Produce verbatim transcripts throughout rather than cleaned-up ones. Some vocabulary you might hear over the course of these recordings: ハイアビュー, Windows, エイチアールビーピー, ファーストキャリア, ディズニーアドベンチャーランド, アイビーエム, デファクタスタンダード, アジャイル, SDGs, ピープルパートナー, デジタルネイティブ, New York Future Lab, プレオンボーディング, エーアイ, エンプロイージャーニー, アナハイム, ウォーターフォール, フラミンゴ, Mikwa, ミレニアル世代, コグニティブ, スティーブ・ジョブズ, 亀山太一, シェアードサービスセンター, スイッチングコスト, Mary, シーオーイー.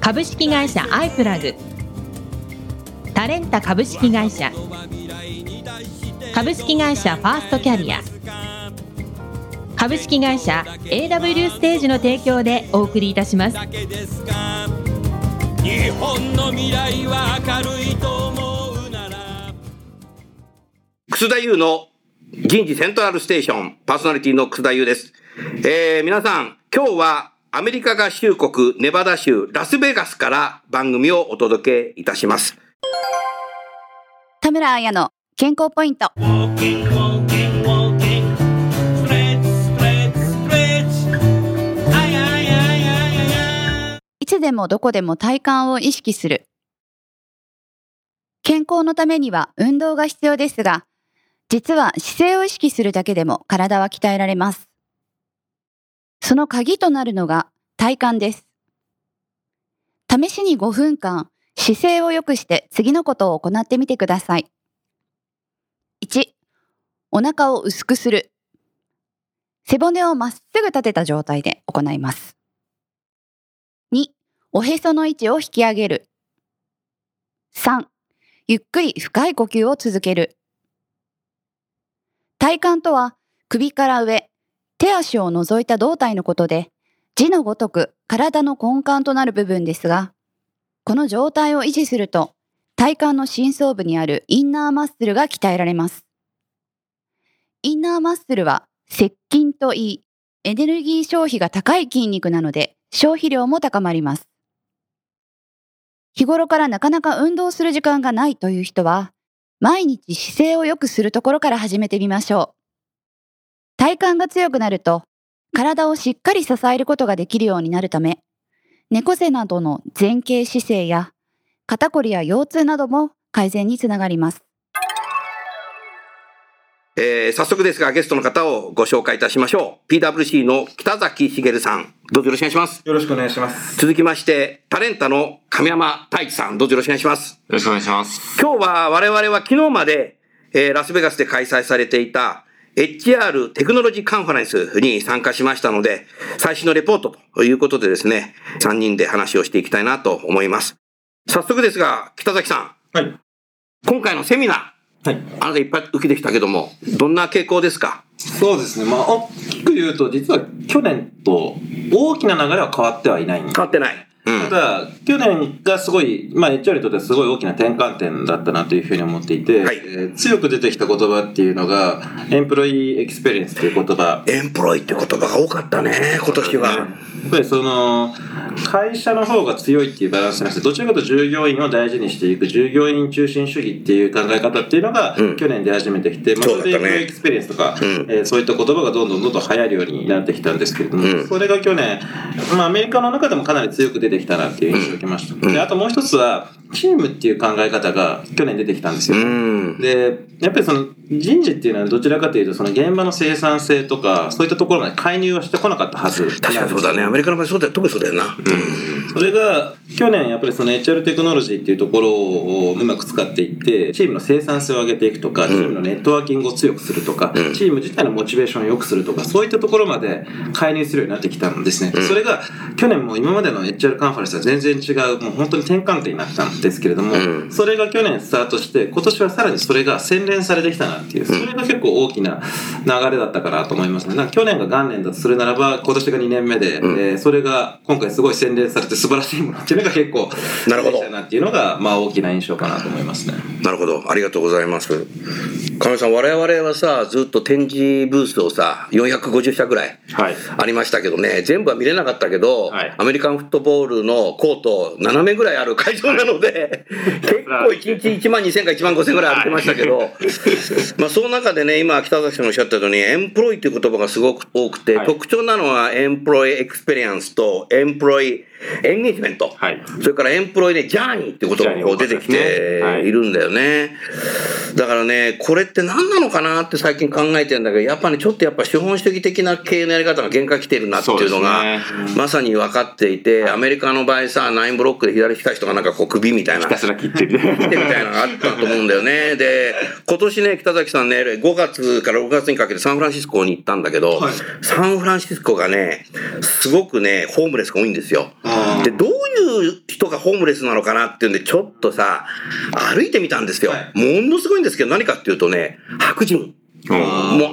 株式会社アイプラグ、タレンタ株式会社、株式会社ファーストキャリア、株式会社 エーダブリュー ステージの提供でお送りいたします。日本の未来は明るいと思うなら、楠田優の人事セントラルステーション、パーソナリティの楠田優です。えー、皆さん、今日はアメリカ合衆国ネバダ州ラスベガスから番組をお届けいたします。田村彩の健康ポイント。いつでもどこでも体幹を意識する。健康のためには運動が必要ですが、実は姿勢を意識するだけでも体は鍛えられます。その鍵となるのが体幹です。試しにごふんかん、姿勢を良くして次のことを行ってみてください。いち. お腹を薄くする。背骨をまっすぐ立てた状態で行います。に. おへその位置を引き上げる。さん. ゆっくり深い呼吸を続ける。体幹とは首から上、手足を除いた胴体のことで、字のごとく体の根幹となる部分ですが、この状態を維持すると、体幹の深層部にあるインナーマッスルが鍛えられます。インナーマッスルは接筋といい、エネルギー消費が高い筋肉なので、消費量も高まります。日頃からなかなか運動する時間がないという人は、毎日姿勢を良くするところから始めてみましょう。体幹が強くなると、体をしっかり支えることができるようになるため、猫背などの前傾姿勢や、肩こりや腰痛なども改善につながります。えー、早速ですが、ゲストの方をご紹介いたしましょう。ピーダブリューシー の北崎茂さん、どうぞよろしくお願いします。よろしくお願いします。続きまして、タレンタの神山太一さん、どうぞよろしくお願いします。よろしくお願いします。今日は我々は昨日まで、えー、ラスベガスで開催されていたエイチアール テクノロジーカンファレンスに参加しましたので、最新のレポートということでですね、さんにんで話をしていきたいなと思います。早速ですが、北崎さん。はい。今回のセミナー。はい。あなたいっぱい受けてきたけども、どんな傾向ですか？そうですね。まあ、大きく言うと、実は去年と大きな流れは変わってはいないんです。変わってない。うん、ただ去年がすごい、まあ、エイチアール にとってはすごい大きな転換点だったなというふうに思っていて、はい、えー、強く出てきた言葉っていうのがエンプロイーエクスペリエンスという言葉、エンプロイって言葉が多かったね今年は。やっぱりその会社の方が強いっていうバランスなんです。どちらかというと従業員を大事にしていく従業員中心主義っていう考え方っていうのが、うん、去年出始めてきて、まあ、それでエンプロイーエクスペリエンスとか、うん、えー、そういった言葉がどんどんどんどん流行るようになってきたんですけれども、うん、それが去年、まあ、アメリカの中でもかなり強く出てできたなっていう印象を受けました。で、あともう一つはチームっていう考え方が去年出てきたんですよ。で、やっぱりその人事っていうのはどちらかというとその現場の生産性とかそういったところまで介入をしてこなかったはず。確かにそうだね。アメリカの場合そうだよ。特にそうだよな。うん、それが去年やっぱりその エイチアール テクノロジーっていうところをうまく使っていってチームの生産性を上げていくとか、チームのネットワーキングを強くするとか、うん、チーム自体のモチベーションを良くするとか、そういったところまで介入するようになってきたんですね。うん、それが去年も今までの エイチアールカンファレンスは全然違う、もう本当に転換点になったんですけれども、うん、それが去年スタートして今年はさらにそれが洗練されてきたなっていう、それが結構大きな流れだったかなと思いますね。なんか去年が元年だとするならば今年がにねんめで、うん、えー、それが今回すごい洗練されて素晴らしいものっていうのが結構出てきたなっていうのが、まあ、大きな印象かなと思いますね。なるほど、ありがとうございます。亀さん、我々はさずっと展示ブースをさよんひゃくごじゅっしゃぐらいありましたけどね、はい、全部は見れなかったけど、はい、アメリカンフットボールのコートなな面ぐらいある会場なので、はい、結構いちにちいちまんにせんかいちまんごせんぐらい歩きましたけど、はい、まあその中でね、今北崎さんおっしゃったようにエンプロイという言葉がすごく多くて、はい、特徴なのはエンプロイエクスペリエンスとエンプロイエンゲージメント、はい、それからエンプロイでジャーニーって言葉が出てきているんだよね。だからね、これって何なのかなって最近考えてるんだけど、やっぱり、ね、ちょっとやっぱ資本主義的な経営のやり方が限界来てるなっていうのがまさに分かっていて、アメリカの場合さナインブロックで左利かしとかなんかこう首みたいなひたすら切ってみたいなのがあったと思うんだよね。で今年ね、北崎さんねごがつからろくがつにかけてサンフランシスコに行ったんだけど、はい、サンフランシスコがねすごくねホームレスが多いんですよ。でどういう人がホームレスなのかなっていうんでちょっとさ歩いてみたんですよ、はい、ものすごいんですけど何かっていうとね、白人、もう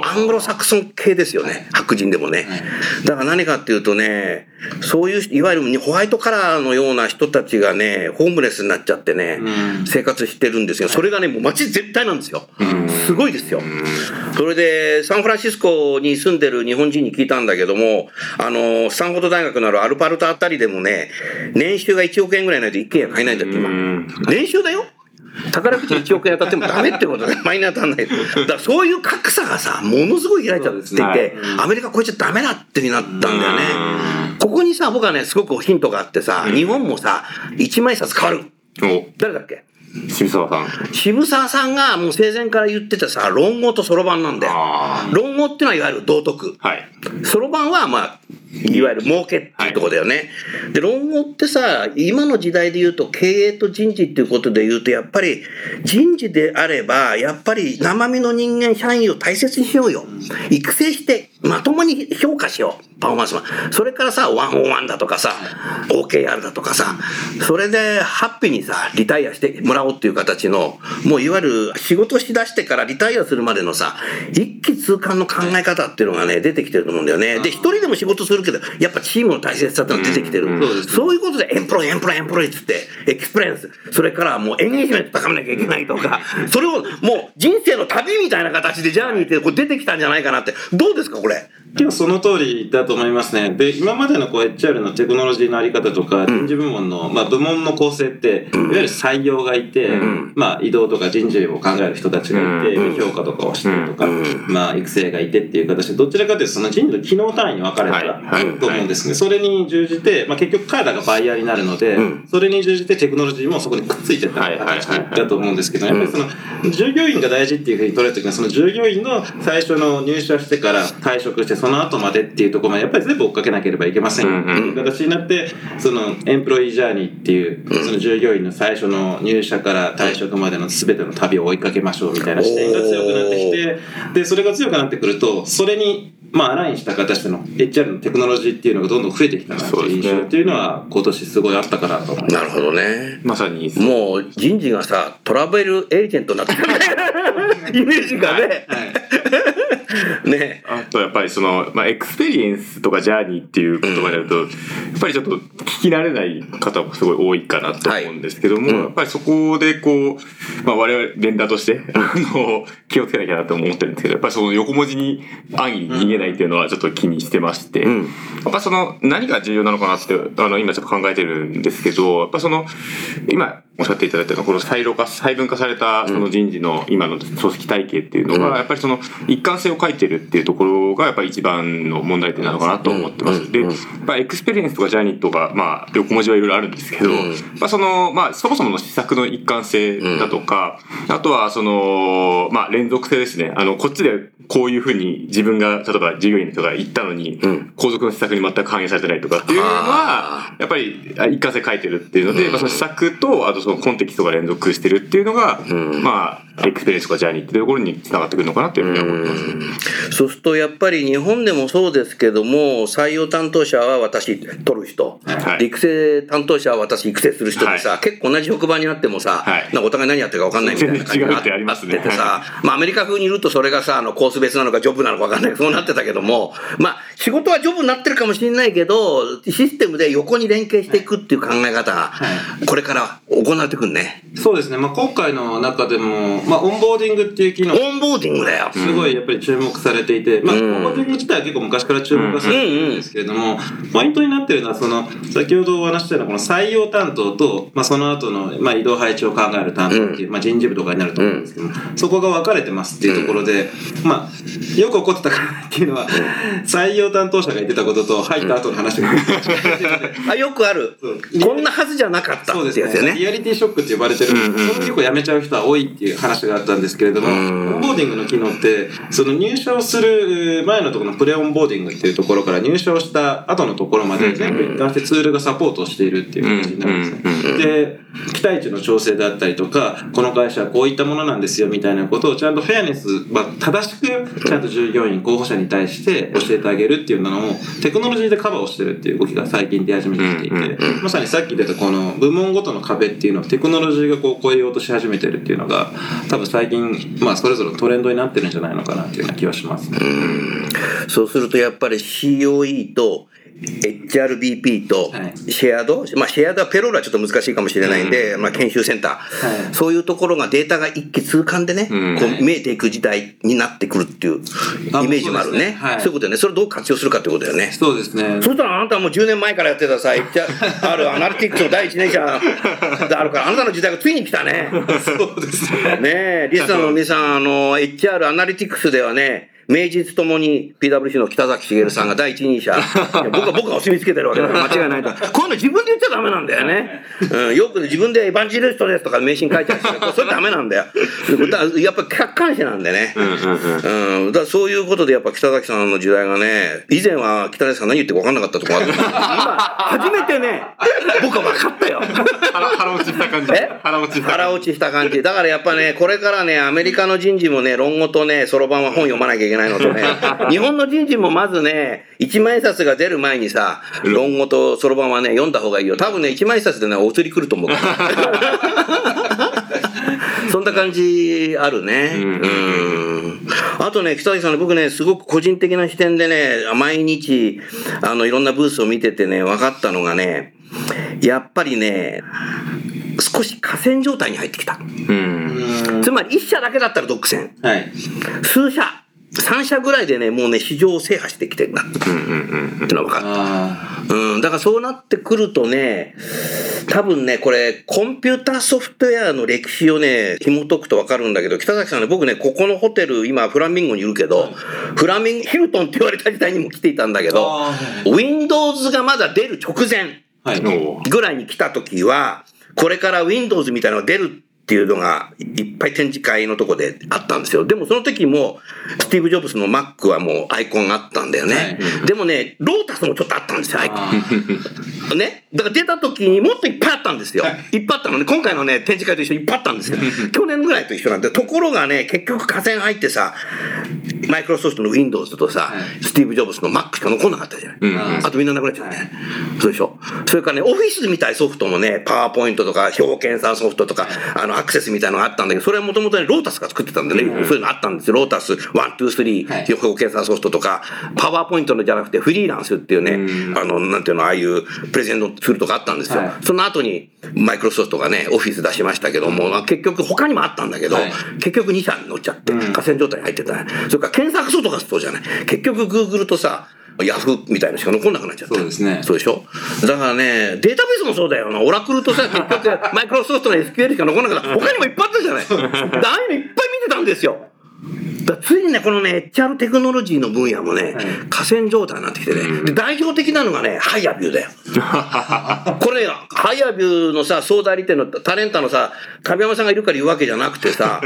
アングロサクソン系ですよね、白人でもね、はい、だから何かっていうとね、そういういわゆるホワイトカラーのような人たちがねホームレスになっちゃってね、うん、生活してるんですよ。それがねもう街絶対なんですよ、うん、すごいですよ、うん、それでサンフランシスコに住んでる日本人に聞いたんだけども、あのスタンフォード大学のあるアルパルタあたりでもね年収がいちおくえんぐらいないと一軒家買えないんだって今、うん、年収だよ、宝くじいちおくえん当たってもダメってことでマイナー当たんない。だからそういう格差がさものすごい開いちゃっていて、はい、アメリカこれじゃダメだってになったんだよね。ここにさ僕はねすごくヒントがあってさ、日本もさいちまい札変わる、誰だっけ、渋沢さん。渋沢さんがもう生前から言ってたさ論語とそろばんなんだよ。論語ってのはいわゆる道徳、そろばんはまあいわゆる儲けっていうところだよね、はい、で論語ってさ今の時代で言うと経営と人事っていうことで言うとやっぱり人事であればやっぱり生身の人間社員を大切にしようよ、育成してまともに評価しよう、パフォーマンスは。それからさワンオンワンだとかさ オーケーアール だとかさ、それでハッピーにさリタイアしてもらおうっていう形の、もういわゆる仕事しだしてからリタイアするまでのさ一気通貫の考え方っていうのがね出てきてると思うんだよね。で一人でも仕事するけどやっぱチームの大切さってのが出てきてる、うんうん、そういうことでエンプロイエンプロイエンプロイっつってエクスペリエンス、それからもうエンゲージメント高めなきゃいけないとか、それをもう人生の旅みたいな形でジャーニーってこう出てきたんじゃないかなって。どうですかこれ。今日その通りだと思いますね。で今までのこう エイチアール のテクノロジーのあり方とか人事部門の、うん、まあ、部門の構成っていわゆる採用がいて、うん、まあ、移動とか人事を考える人たちがいて、うん、評価とかをしてるとか、うん、まあ、育成がいてっていう形でどちらかというとその人事の機能単位に分かれたと思うんですね。それに従事て、まあ、結局彼らがバイヤーになるので、うん、それに従事てテクノロジーもそこにくっついてった形だと思うんですけど、やっぱりその従業員が大事っていうふうに取れるときにはその従業員の最初の入社してから退職してその後までっていうところまでやっぱり全部追っかけなければいけませんよっていう形になって、そのエンプロイージャーニーっていうその従業員の最初の入社から退職までの全ての旅を追いかけましょうみたいな視点が強くなってきて、でそれが強くなってくるとそれにまあアラインした形での エイチアール のテクノロジーっていうのがどんどん増えてきたなっていう印象っていうのは今年すごいあったかなと思います。なるほどね。まさにもう人事がさトラベルエージェントになってるイメージがね、はいはい、ね。あとやっぱりその、まあ、エクスペリエンスとかジャーニーっていう言葉になると、うん、やっぱりちょっと聞き慣れない方もすごい多いかなと思うんですけども、はい、うん、やっぱりそこでこう、まあ、我々ベンダーとしてあの気をつけなきゃなと思ってるんですけど、やっぱりその横文字に安易に逃げないっていうのはちょっと気にしてまして、うん、やっぱその何が重要なのかなってあの今ちょっと考えてるんですけど、やっぱその今おっしゃっていただいたのこの細分化、細分化されたその人事の今の組織体系っていうのがやっぱりその一貫性を欠いてるっていうところがやっぱり一番の問題点なのかなと思ってます。で、まあ、エクスペリエンスとかジャーニーとか、まあ、横文字はいろいろあるんですけど、まあ、その、まあ、そもそもの施策の一貫性だとか、あとはその、まあ、連続性ですね。あの、こっちでこういうふうに自分が、例えば従業員の人が行ったのに、後続の施策に全く反映されてないとかっていうのは、やっぱり一貫性欠いてるっていうので、まあ、その施策と、あとそのコンテキストが連続してるっていうのが、うん、まあエクスペリエンスとかジャーニーっていうところにつながってくるのかなというふうに思います、ね、うん。そうするとやっぱり日本でもそうですけども、採用担当者は私取る人、はい、育成担当者は私育成する人でさ、はい、結構同じ職場になってもさ、はい、なんかお互い何やってるか分かんないみたいな感じになっててさ、まあアメリカ風にいるとそれがさあのコース別なのかジョブなのか分かんないそうなってたけども、まあ仕事はジョブになってるかもしれないけど、システムで横に連携していくっていう考え方、はい、これから行っていくんね。そうですね、まあ、今回の中でも、まあ、オンボーディングっていう機能、オンボーディングだよ、すごいやっぱり注目されていて、まあ、オンボーディング自体は結構昔から注目されているんですけれども、ポイントになってるのはその先ほどお話ししたようなこの採用担当と、まあ、その後の、まあ、移動配置を考える担当っていう、うんまあ、人事部とかになると思うんですけども、うん、そこが分かれてますっていうところで、うんまあ、よく起こってたからっていうのは、うん、採用担当者が言ってたことと入った後の話が、うん、あよくある、こんなはずじゃなかったってやつよね。リアリティショックって呼ばれてる、うんうん、それ結構やめちゃう人は多いっていう話があったんですけれども、うん、オンボーディングの機能ってその入社をする前のところのプレオンボーディングっていうところから入社をした後のところまで全部一貫してツールがサポートをしているっていう感じになるんですね。で、期待値の調整だったりとか、この会社はこういったものなんですよみたいなことをちゃんとフェアネス、まあ、正しくちゃんと従業員候補者に対して教えてあげるっていうのをテクノロジーでカバーをしてるっていう動きが最近出始めてきていて、まさにさっき出たこの部門ごとの壁っていうのをテクノロジーがこう超えようとし始めてるっていうのが多分最近、まあ、それぞれのトレンドになってるんじゃないのかなっていうような気はしますね。うん、そうするとやっぱり シーオーイー とエイチアールビーピー とシェアード、はいまあ、シェアードはペロールはちょっと難しいかもしれないんで、うんまあ、研修センター、はい、そういうところがデータが一気通貫でね、うん、こう見えていく時代になってくるっていうイメージもあるね。そうですね、はい、そういうことよね。それをどう活用するかってことだよね。そうですね。そうしたらあなたはもうじゅうねんまえからやってたさ、あるアナリティクスの第一人者であるから、あなたの時代がついに来たね。そうですね。ねえ、リスナーの皆さん、あの エイチアール アナリティクスではね、名実ともに ピーダブリューシー の北崎茂さんが第一人者、僕は僕がお墨付けてるわけだから間違いないと。こういうの自分で言っちゃダメなんだよね。うん、よく自分でエヴァンジリストですとか名刺に書いてあるけど、それダメなんだよ。だやっぱ客観視なんでね。うんうん、だそういうことでやっぱ北崎さんの時代がね、以前は北崎さん何言ってか分かんなかったところある。今初めてね、僕は分かったよ。腹落ちした感じ。腹落ちした。腹落ちした感じ。だからやっぱね、これからねアメリカの人事もね論語とねそろばんは本読まなきゃいけない。日本の人事もまずねいちまんえん札が出る前にさ論語とそろばんはね読んだ方がいいよ。多分ねいちまんえん札でねお釣り来ると思うそんな感じあるね。うん。あとね北崎さんの僕ねすごく個人的な視点でね毎日あのいろんなブースを見ててね分かったのがね、やっぱりね少し寡占状態に入ってきた。うん。つまりいっ社だけだったら独占、はい、数社さん社ぐらいでねもうね市場を制覇してきてるなっていうのが分かった。あ、うん、だからそうなってくるとね多分ねこれコンピューターソフトウェアの歴史をね紐解くと分かるんだけど、北崎さんね僕ねここのホテル今フラミンゴにいるけど、はい、フラミンゴヒルトンって言われた時代にも来ていたんだけど、はい、Windows がまだ出る直前ぐらいに来た時はこれから Windows みたいなのが出るっていうのがいっぱい展示会のとこであったんですよ。でもその時もスティーブ・ジョブズの Mac はもうアイコンがあったんだよね、はい、でもねロータスもちょっとあったんですよアイコン、ね、だから出た時にもっといっぱいあったんですよ、はい、いっぱいあったのね。今回のね展示会と一緒にいっぱいあったんですよ去年ぐらいと一緒なんで。ところがね結局寡占入ってさマイクロソフトの Windows とさ、はい、スティーブ・ジョブズの Mac しか残んなかったじゃない、うん、あとみんななくなっちゃうね、はい、そうでしょ。それからねオフィスみたいソフトもねパワーポイントとか表計算ソフトとか、はい、あのアクセスみたいなのがあったんだけど、それはもともとロータスが作ってたんでね、うん、そういうのあったんですよ。ロータスいちにさん予報計算ソフトとか、パワーポイントのじゃなくてフリーランスっていうね、うん、あのなんていうのああいうプレゼンのツールとかあったんですよ、はい、その後にマイクロソフトがねオフィス出しましたけども、うん、結局他にもあったんだけど、はい、結局に社に乗っちゃって寡占状態に入ってた、ねうん、それから検索ソフトがそうじゃない、結局 Google とさヤフーみたいなしか残んなくなっちゃった。そうですね。そうでしょ。だからね、データベースもそうだよな。オラクルとさ、結局マイクロソフトの エスキューエル しか残んなかった。他にもいっぱいあったじゃない。ああいうのいっぱい見てたんですよ。だついにね、このね、エイチアール テクノロジーの分野もね、寡占状態になってきてね。で、代表的なのがね、ハイアビューだよ。これ、ハイアビューのさ、総代理店のタレンタのさ、神山さんがいるから言うわけじゃなくてさ、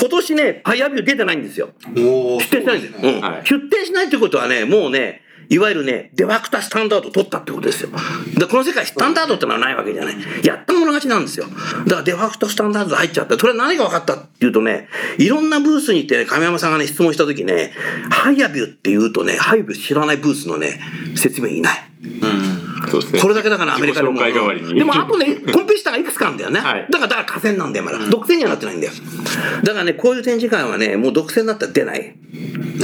今年ね、ハイアビュー出てないんですよ。おー。出展しないんですよ。うん。出展しないってことはね、もうね、いわゆるねデファクタスタンダードを取ったってことですよ。でこの世界スタンダードってのはないわけじゃない、やったもの勝ちなんですよ。だからデファクタスタンダード入っちゃった。それは何が分かったっていうとね、いろんなブースに行ってね神山さんがね質問した時ね、ハイアビューって言うとねハイアビュー知らないブースのね説明いない、うんそうですね。これだけだからアメリカでも。自己紹介代わりに。でもあとね、コンペシターがいくつかあるんだよね。はい、だからだから下線なんだよまだ。独占にはなってないんだよ。だからねこういう展示会はねもう独占だったら出ない。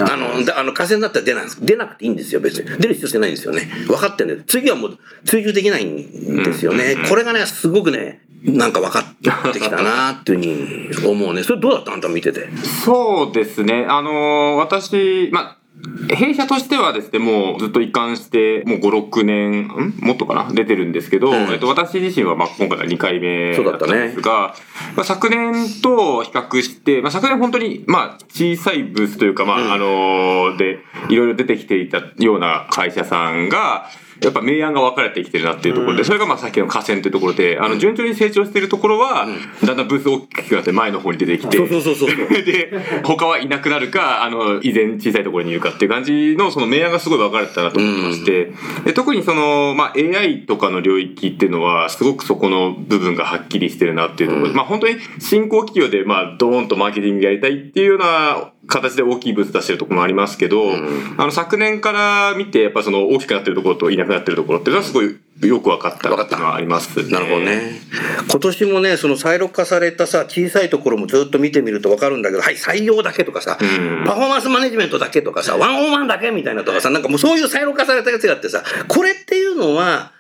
あのあの下線だったら出ないんです。出なくていいんですよ別に。出る必要性ないんですよね。分かってんだよ。次はもう追求できないんですよね。うん、これがねすごくね。なんか分かってきたなっていうふうに思うね。それどうだったあんた見てて。そうですね。あのー、私、まあ、弊社としてはですね、もうずっと一貫して、もうご、ろくねん、んもっとかな出てるんですけど、うん、えっと、私自身はまあ今回がにかいめだったんですが、ね、まあ、昨年と比較して、まあ、昨年本当に、まあ、小さいブースというか、まあ、うん、あのー、で、いろいろ出てきていたような会社さんが、やっぱ明暗が分かれてきてるなっていうところで、それがまあさっきの河川というところで、あの順調に成長してるところは、だんだんブース大きくなって前の方に出てきて、で他はいなくなるか、あの依然小さいところにいるかっていう感じのその明暗がすごい分かれてたなと思いまして、で特にそのまあ エーアイ とかの領域っていうのはすごくそこの部分がはっきりしてるなっていうところで、まあ本当に新興企業でまあドーンとマーケティングやりたいっていうような形で大きいブース出してるところもありますけど、うん、あの昨年から見てやっぱその大きくなってるところといなくなってるところっていうのはすごいよく分かったっていうのはありますね。なるほどね。今年もねそのサイロ化されたさ小さいところもずっと見てみると分かるんだけど、はい採用だけとかさ、うん、パフォーマンスマネジメントだけとかさ、ワンオンワンだけみたいなとかさ、なんかもうそういうサイロ化されたやつがあってさ、これっていうのは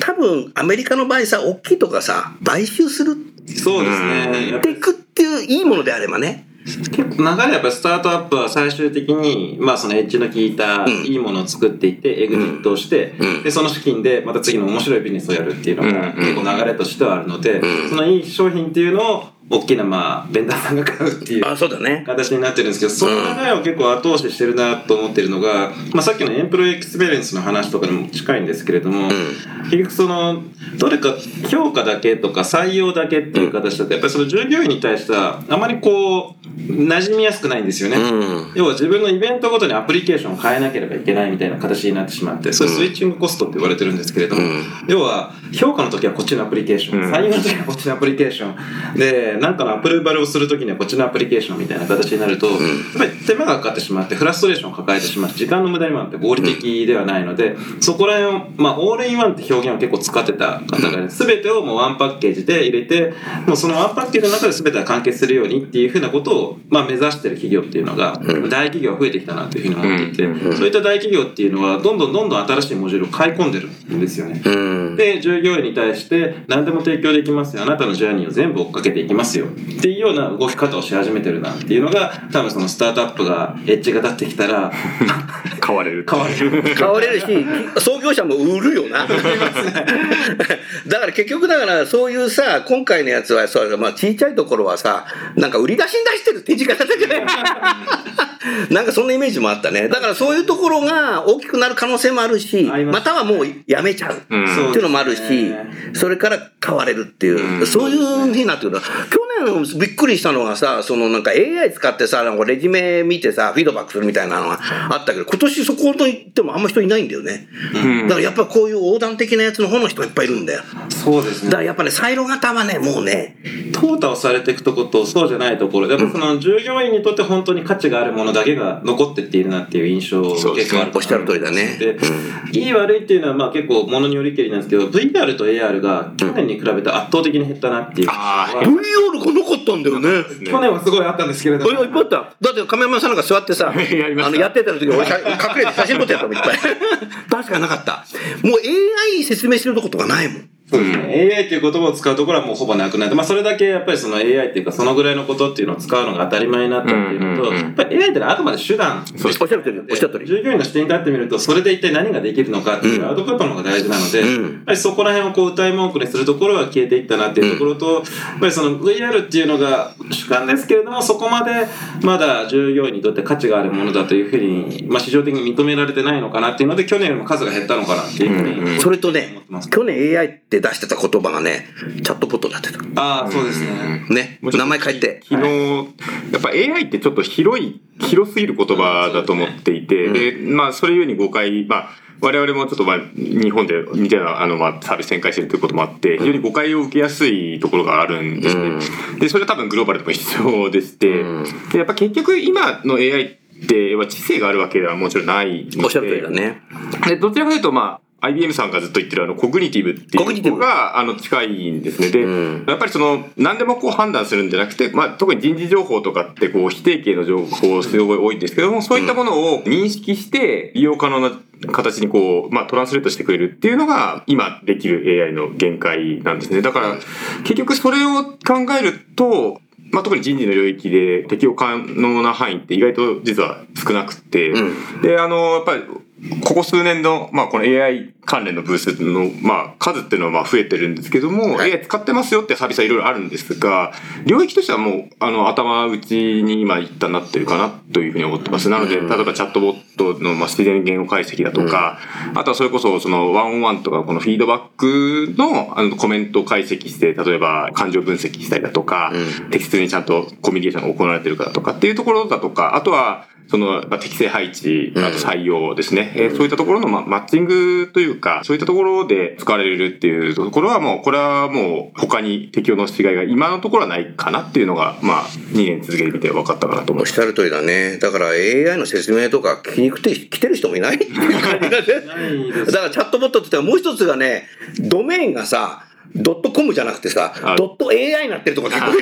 多分アメリカの場合さ大きいとかさ買収するそうですね、うん、っていくっていういいものであればね。結構流れやっぱスタートアップは最終的にまあそのエッジの効いたいいものを作っていってエグジットをしてでその資金でまた次の面白いビジネスをやるっていうのが結構流れとしてはあるので、そのいい商品っていうのを大きなまあベンダーさんが買うっていう形になってるんですけど、その流れを結構後押ししてるなと思ってるのが、まあさっきのエンプロイエクスペリエンスの話とかにも近いんですけれども、結局そのどれか評価だけとか採用だけっていう形だとやっぱりその従業員に対してはあまりこう馴染みやすくないんですよね。要は自分のイベントごとにアプリケーションを変えなければいけないみたいな形になってしまって、それスイッチングコストって言われてるんですけれども、要は評価の時はこっちのアプリケーション、採用の時はこっちのアプリケーションで。なんかのアプローバルをするときにはこっちのアプリケーションみたいな形になると、やっぱり手間がかかってしまってフラストレーションを抱えてしまって時間の無駄にもなって合理的ではないので、そこら辺をまあオールインワンって表現を結構使ってた方が全てをもうワンパッケージで入れて、もうそのワンパッケージの中で全てが完結するようにっていうふうなことをまあ目指してる企業っていうのが大企業が増えてきたなというふうに思っていて、そういった大企業っていうのはどんどんどんどん新しいモジュールを買い込んでるんですよね。で従業員に対して何でも提供できますよ、あなたのジャーニーを全部追っかけていきますよっていうような動き方をし始めてるなっていうのが、多分そのスタートアップがエッジが立ってきたら買われる買われる買われるし創業者も売るよなだから結局だからそういうさ今回のやつはそう、まあ、小さいところはさなんか売り出しに出してるって時間だったじゃないなんかそんなイメージもあったね。だからそういうところが大きくなる可能性もあるし、ま, またはもうやめちゃうっていうのもあるし、うん、それから買われるっていう、うん、そういうふうになってくる。去年びっくりしたのがさ、そのなんか エーアイ 使ってさ、なんかレジュメ見てさ、フィードバックするみたいなのがあったけど、今年そこと言ってもあんま人いないんだよね。うん、だからやっぱこういう横断的なやつの方の人がいっぱいいるんだよ。そうですね。だからやっぱね、サイロ型はね、もうね、淘汰をされていくとことそうじゃないところで、やっぱその従業員にとって本当に価値があるものだけが残ってっているなっていう印象を結構ある。おっしゃる通りだね。で、うん、いい悪いっていうのはまあ結構物によりけりなんですけど、ブイアール と エーアール が去年に比べて圧倒的に減ったなっていう。ああ、ブイアールがなかったんだよね。去年はすごいあったんですけれども。いやいっぱいあった。だって亀山さんなんか座ってさ、や, あのやってた時俺隠れて写真撮ってやったもんいっぱい。確かなかった。もう エーアイ 説明してるとことかないもん。そうですね、うん、エーアイ という言葉を使うところはもうほぼなくなって、まあ、それだけやっぱりその エーアイ っていうかそのぐらいのことっていうのを使うのが当たり前になったっていうのと、うんうんうん、やっぱり エーアイ ってのはあくまで手段で、おっしゃる通り、おっしゃる通り。従業員の視点に立ってみるとそれで一体何ができるのかっていうアウトプットの方が大事なので、うん、やっぱりそこら辺をこう歌い文句にするところは消えていったなっていうところと、やっぱりその ブイアール っていうのが主観ですけれどもそこまでまだ従業員にとって価値があるものだというふうに、まあ、市場的に認められてないのかなっていうので去年よりも数が減ったのかなっていうふうに、うんうん、それとね去年 エーアイ って出してた言葉がね、チャットボットになってた。ああ、そうですね。ね、名前変えて。昨日、やっぱ エーアイ ってちょっと広い、広すぎる言葉だと思っていて、うん、で、まあ、それゆえに誤解、まあ、我々もちょっとまあ日本でみたいなあのまあサービス展開してるということもあって非常に誤解を受けやすいところがあるんですね。うん、でそれは多分グローバルでも必要でして、うん、でやっぱ結局今の エーアイ って知性があるわけではもちろんないので、おっしゃる通りだね。でどちらかというとまあアイビーエム さんがずっと言ってるあのコグニティブっていうところがあの近いんですね。で、うん、やっぱりその何でもこう判断するんじゃなくて、まあ、特に人事情報とかってこう否定形の情報すごい多いんですけども、そういったものを認識して利用可能な形にこう、まあ、トランスレートしてくれるっていうのが今できる エーアイ の限界なんですね。だから結局それを考えると、まあ、特に人事の領域で適用可能な範囲って意外と実は少なくて、うん、であのやっぱりここ数年の、まあ、この エーアイ 関連のブースの、まあ、数っていうのはまあ増えてるんですけども、はい、エーアイ 使ってますよってサービスはいろいろあるんですが、領域としてはもうあの頭打ちに今一旦なってるかなというふうに思ってます。なので例えばチャットボットのまあ自然言語解析だとか、うん、あとはそれこそそのワンオンワンとかこのフィードバック の, あのコメントを解析して、例えば感情分析したりだとか、うん、適切にちゃんとコミュニケーションが行われてるかだとかっていうところだとか、あとはその適正配置、あと採用ですね、うんえー、そういったところの、ま、マッチングというか、そういったところで使われるっていうところはもうこれはもう他に適用の違いが今のところはないかなっていうのが、まあ、にねん続けてみて分かったかなと思います。おっしゃる通りだね。だから エーアイ の説明とか聞きにくくて来てる人もいないっていう感じだね。だからチャットボットって言ったらもう一つがね、ドメインがさドットコムじゃなくてさ、ドット エーアイ になってるとこ結構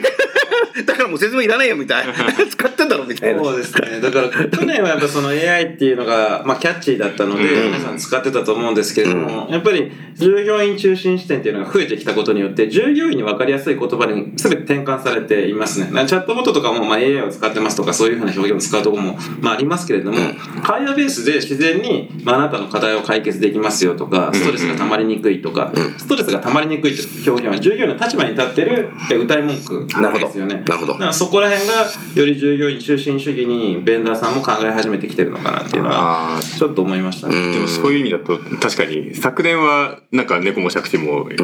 だからもう説明いらないよみたいな使ってんだろみたいな。そうですね。だから去年はやっぱその エーアイ っていうのが、まあ、キャッチーだったので、うん、皆さん使ってたと思うんですけれども、うん、やっぱり従業員中心視点っていうのが増えてきたことによって従業員に分かりやすい言葉にすべて転換されていますね。チャットボットとかも、まあ、エーアイ を使ってますとかそういうふうな表現を使うところも、まあ、ありますけれども、会話ベースで自然に、まあ、あなたの課題を解決できますよとか、ストレスが溜まりにくいとか、うん、ストレスが溜まりにくい表現は従業員の立場に立ってる歌い文句なんですよね。なるほど。だからそこら辺がより従業員中心主義にベンダーさんも考え始めてきてるのかなっていうのはちょっと思いましたね。でもそういう意味だと確かに昨年はなんか猫も借地もう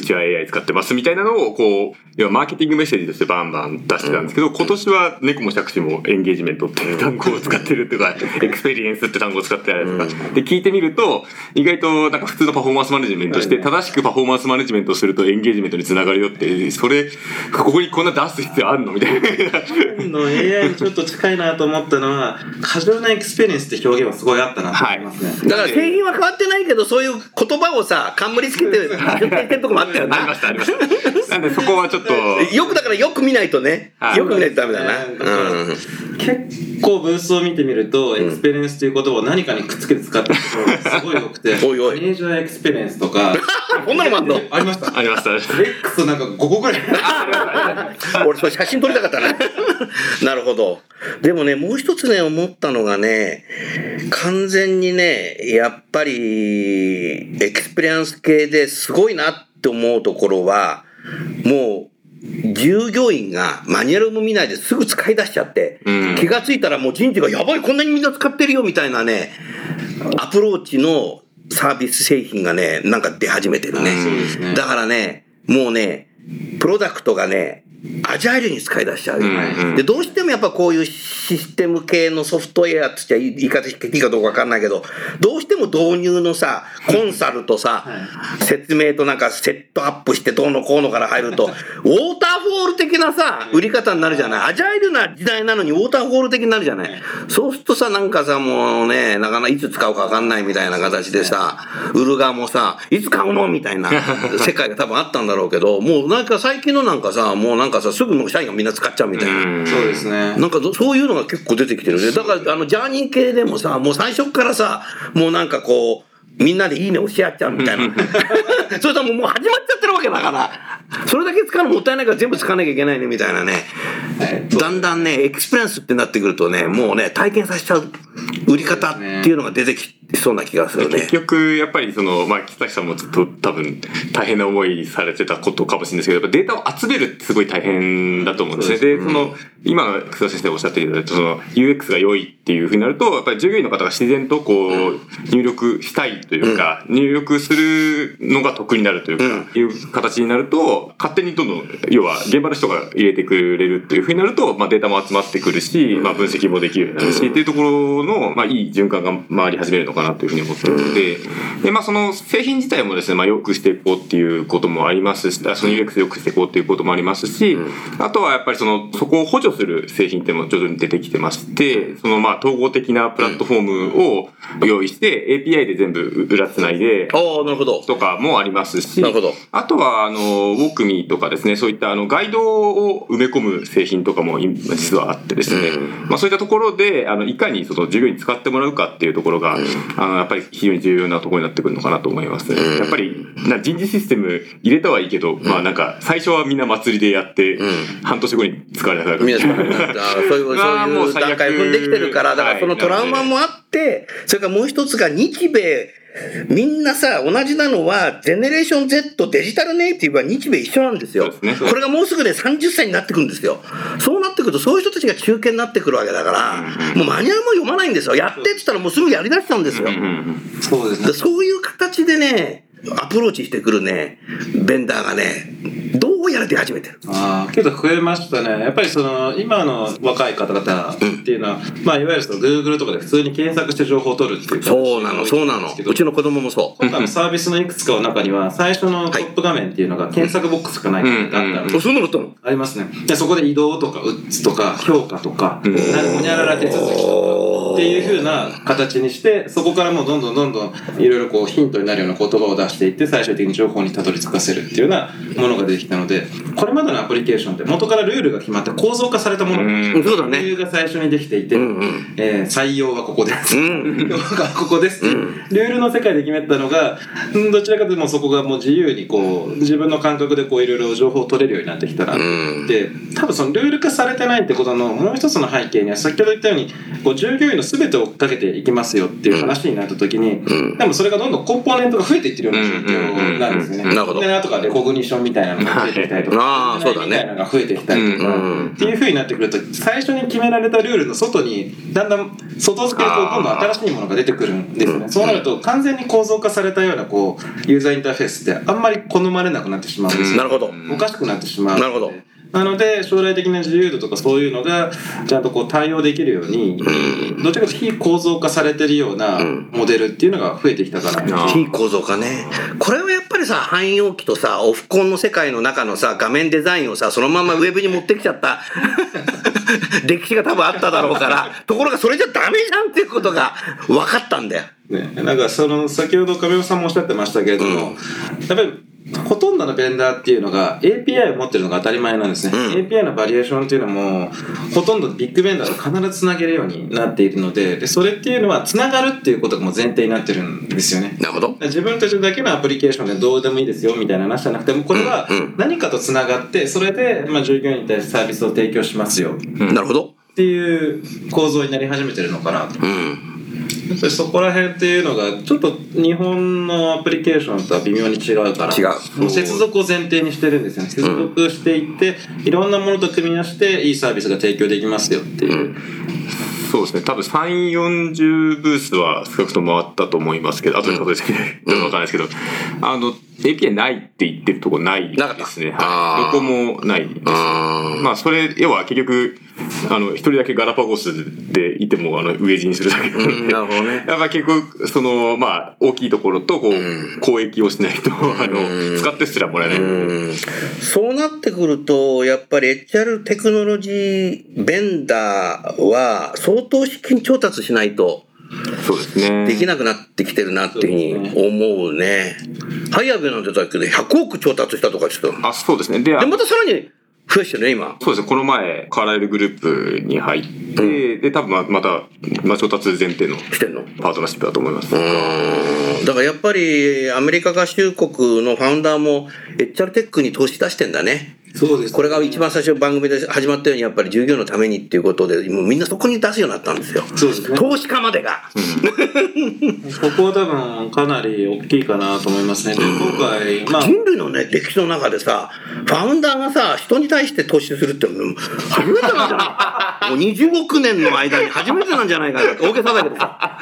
ちは エーアイ 使ってますみたいなのをこうマーケティングメッセージとしてバンバン出してたんですけど、今年は猫も借地もエンゲージメントっていう単語を使ってるとかエクスペリエンスって単語を使ってるとかで聞いてみると、意外となんか普通のパフォーマンスマネジメントして正しくパフォーマンスマネジメントをするとエンゲージメントにつながるよって、それここにこんな出す必要あるのみたいな。の エーアイ にちょっと近いなと思ったのは過剰なエクスペリエンスって表現はすごいあったなと思いますね、はい、だから製品は変わってないけどそういう言葉をさ冠つけて言ってるとこもあったよね。ありましたありましたなんでそこはちょっとよくだからよく見ないとね、よく見ないとダメだな、うん、結構ブースを見てみると、うん、エクスペリエンスという言葉を何かにくっつけて使ってる人がすごい多くておいおいマネージャーエクスペリエンスとかこんなのもあんのありましたありました。レックスなんかごこぐらい。俺それ写真撮りたかったな。なるほど。でもね、もう一つね思ったのがね、完全にねやっぱりエクスペリエンス系ですごいなって思うところは、もう従業員がマニュアルも見ないですぐ使い出しちゃって、うん、気がついたらもう人事がやばいこんなにみんな使ってるよみたいなねアプローチのサービス製品がねなんか出始めてるね。そうですね。だからねもうねプロダクトがねアジャイルに使い出しちゃう、うんうん、でどうしてもやっぱこういうシステム系のソフトウェアって言い方していいかどうか分かんないけど、どうしても導入のさコンサルとさ、はい、説明となんかセットアップしてどうのこうのから入るとウォーターフォール的なさ売り方になるじゃない。アジャイルな時代なのにウォーターフォール的になるじゃない、はい、そうするとさなんかさもうねなかなかいつ使うか分かんないみたいな形でさ、売る側もさいつ買うのみたいな世界が多分あったんだろうけど、もうなんか最近のなんかさもうなんかなんかさすぐの社員がみんな使っちゃうみたいな。そうですね。なんかそういうのが結構出てきてるね。だからあのジャーニー系でもさもう最初からさもうなんかこうみんなでいいね押し合っちゃうみたいなそれとももう始まっちゃってるわけだから、それだけ使うのもったいないから全部使わなきゃいけないねみたいなね、はい、だんだんねエクスペリエンスってなってくるとねもうね体験させちゃう売り方っていうのが出てきてそうな気がするね。結局やっぱりそのまあ木崎さんもずっと多分大変な思いされてたことかもしれないですけど、やっぱデータを集めるってすごい大変だと思うんですね。で、その今楠田先生おっしゃっていただいたその ユーエックス が良いっていうふうになるとやっぱり従業員の方が自然とこう入力したいというか、うん、入力するのが得になるというか、うん、いう形になると勝手にどんどん要は現場の人が入れてくれるっていうふうになると、まあデータも集まってくるし、まあ分析もできるようになるしっていうところのまあいい循環が回り始めるのか。かなというふうに思っているので、で、まあ、その製品自体もですね、まあ、良くしていこうっていうこともありますし、その ユーエックス 良くしていこうっていうこともありますし、あとはやっぱりその、そこを補助する製品っていうのも徐々に出てきてまして、そのまあ、統合的なプラットフォームを用意して、エーピーアイ で全部裏つないで、とかもありますし、あとは、あの、ウォークミーとかですね、そういったあの、ガイドを埋め込む製品とかも実はあってですね、まあ、そういったところで、あの、いかにその従業員に使ってもらうかっていうところが、あの、やっぱり非常に重要なところになってくるのかなと思いますね。やっぱり、人事システム入れたはいいけど、まあなんか、最初はみんな祭りでやって、半年後に使われなくなる。みんな使われなくなる。そういう段階分できてるから、だからそのトラウマもあって、それからもう一つが日米、みんなさ、同じなのは、ジェネレーション Z、デジタルネイティブは日米一緒なんですよ。そうですね。これがもうすぐね、さんじゅっさいになってくるんですよ。そうなってくると、そういう人たちが中堅になってくるわけだから、もうマニュアルも読まないんですよ。やってって言ったらもうすぐやりだしたんですよ。そうですね。そういう形でね、アプローチしてくるね、ベンダーがね、どうやら出始めてる。ああ、けど増えましたね。やっぱりその、今の若い方々っていうのは、うん、まあ、いわゆるその Google とかで普通に検索して情報を取るっていう。そうなの、そうなの。うちの子供もそう。今回のサービスのいくつかの中には、最初のトップ画面っていうのが検索ボックスしかないってあったんです。そうなのとありますね。で、そこで移動とか、うっつとか、評価とか、うん、ほにゃらら手続きとかっていう風な形にして、そこからもうどんどんどんどんいろいろこうヒントになるような言葉を出していって、最終的に情報にたどり着かせるっていうようなものが出てきたので、これまでのアプリケーションって元からルールが決まって構造化されたもの、うん、そうだね。ルールが最初にできていて、うんうん、えー、採用はここです、うん、評価はここです、うん、ルールの世界で決めたのが、どちらかというとそこがもう自由にこう自分の感覚でこういろいろ情報を取れるようになってきたら、うん、で、多分そのルール化されてないってことのもう一つの背景には、先ほど言ったようにこう従業員の全てをかけていきますよっていう話になった時に、うん、でもそれがどんどんコンポーネントが増えていってるような状況なんですよね、うんうんうん、なるほど。で、あとかレコグニションみたいなのが増えてきたりとか、はい、あ、そうだね、みたいなのが増えてきたりとか、うんうん、っていう風になってくると、最初に決められたルールの外にだんだん外付けでどんどん新しいものが出てくるんですよね。そうなると完全に構造化されたようなこうユーザーインターフェースってあんまり好まれなくなってしまうんですよ、うん、なるほど。おかしくなってしまう。なるほど。なので将来的な自由度とかそういうのがちゃんとこう対応できるように、どちらかというと非構造化されてるようなモデルっていうのが増えてきたかな。非構造化ね。これはやっぱりさ、汎用機とさ、オフコンの世界の中のさ、画面デザインをさ、そのままウェブに持ってきちゃった歴史が多分あっただろうからところがそれじゃダメじゃんっていうことが分かったんだよ、ね、なんかその先ほど亀尾さんもおっしゃってましたけれども、うん、やっぱりほとんどのベンダーっていうのが エーピーアイ を持ってるのが当たり前なんですね、うん、エーピーアイ のバリエーションっていうのもほとんどビッグベンダーと必ずつなげるようになっているの で, でそれっていうのはつながるっていうことがもう前提になってるんですよね。なるほど。自分たちだけのアプリケーションでどうでもいいですよみたいな話じゃなくても、これは何かとつながって、それでまあ従業員に対してサービスを提供しますよ、うん、なるほどっていう構造になり始めてるのかなと、うん、そこら辺っていうのがちょっと日本のアプリケーションとは微妙に違うから、違う、もう接続を前提にしてるんですよね。接続していって、うん、いろんなものと組み合わせていいサービスが提供できますよっていう、うん、そうですね。多分さん、よんじゅうブースは少なくとも回ったと思いますけど、あとで数えてみると分かんないですけど、うん、あのエーピーアイ ないって言ってるとこないですね。はい。どこもないですね。まあ、それ、要は結局、あの、一人だけガラパゴスでいても、あの、飢え死にするだけなので、うん。なるほどね。やっぱ結構、その、まあ、大きいところと、こう、うん、交易をしないと、あの、うん、使ってすらもらえない、うん。そうなってくると、やっぱり エイチアール テクノロジーベンダーは、相当資金調達しないと、そうですね、できなくなってきてるなっていうふうに思うね。ハイアベなんてだけどひゃくおく調達したとかちょっと。あ、そうですね。で、でまたさらに増やしてるね今。そうですね。この前カーライルグループに入って、うん、で多分また、まあ、調達前提のパートナーシップだと思います。うん、だからやっぱりアメリカ合衆国のファウンダーも エイチアール テックに投資出してんだね。そうですね、これが一番最初番組で始まったように、やっぱり従業員のためにっていうことで、もうみんなそこに出すようになったんですよ。そうですね、投資家までが、うん、そこは多分かなり大きいかなと思いますね、うん、今回、まあ、人類のね歴史の中でさ、ファウンダーがさ人に対して投資するって初めてなんじゃないもうにじゅうおくねんの間に初めてなんじゃないかなって大げさだけどさ